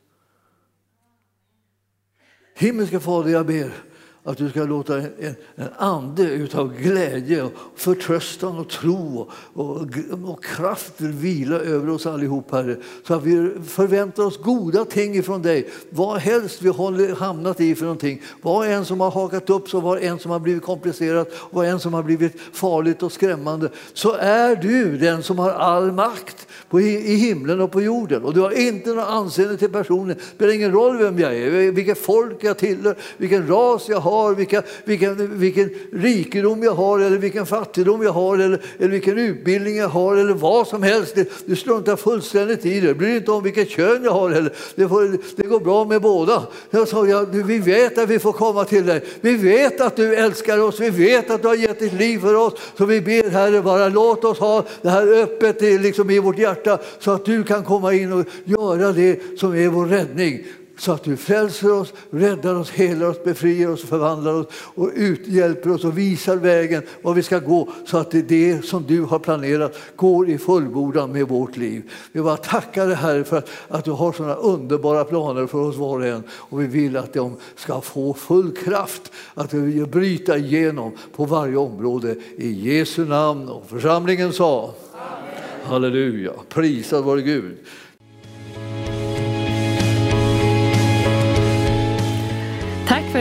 Himmelska Fader, jag ber att du ska låta en ande av glädje, förtröstan och tro och kraft vila över oss allihop, Herre. Så att vi förväntar oss goda ting ifrån dig. Vad helst vi har hamnat i för någonting. Var en som har hakat upp, så var en som har blivit komplicerat, var en som har blivit farligt och skrämmande. Så är du den som har all makt i himlen och på jorden. Och du har inte någon anseende till personen. Det spelar ingen roll vem jag är, vilket folk jag tillhör, vilken ras jag har, vilken rikedom jag har, eller vilken fattigdom jag har, eller vilken utbildning jag har, eller vad som helst. Du struntar fullständigt i det. Det blir inte om vilket kön jag har heller. Det går bra med båda. Vi vet att vi får komma till dig. Vi vet att du älskar oss. Vi vet att du har gett ditt liv för oss. Så vi ber, Herre, bara låt oss ha det här öppet liksom i vårt hjärta, så att du kan komma in och göra det som är vår räddning. Så att du frälser oss, räddar oss, helar oss, befriar oss, förvandlar oss och uthjälper oss och visar vägen var vi ska gå, så att det som du har planerat går i fullbordan med vårt liv. Vi bara tackar dig, Herre, för att du har sådana underbara planer för oss var och en, och vi vill att de ska få full kraft, att vi vill bryta igenom på varje område i Jesu namn. Och församlingen sa, amen. Halleluja, prisad vår Gud. Tack för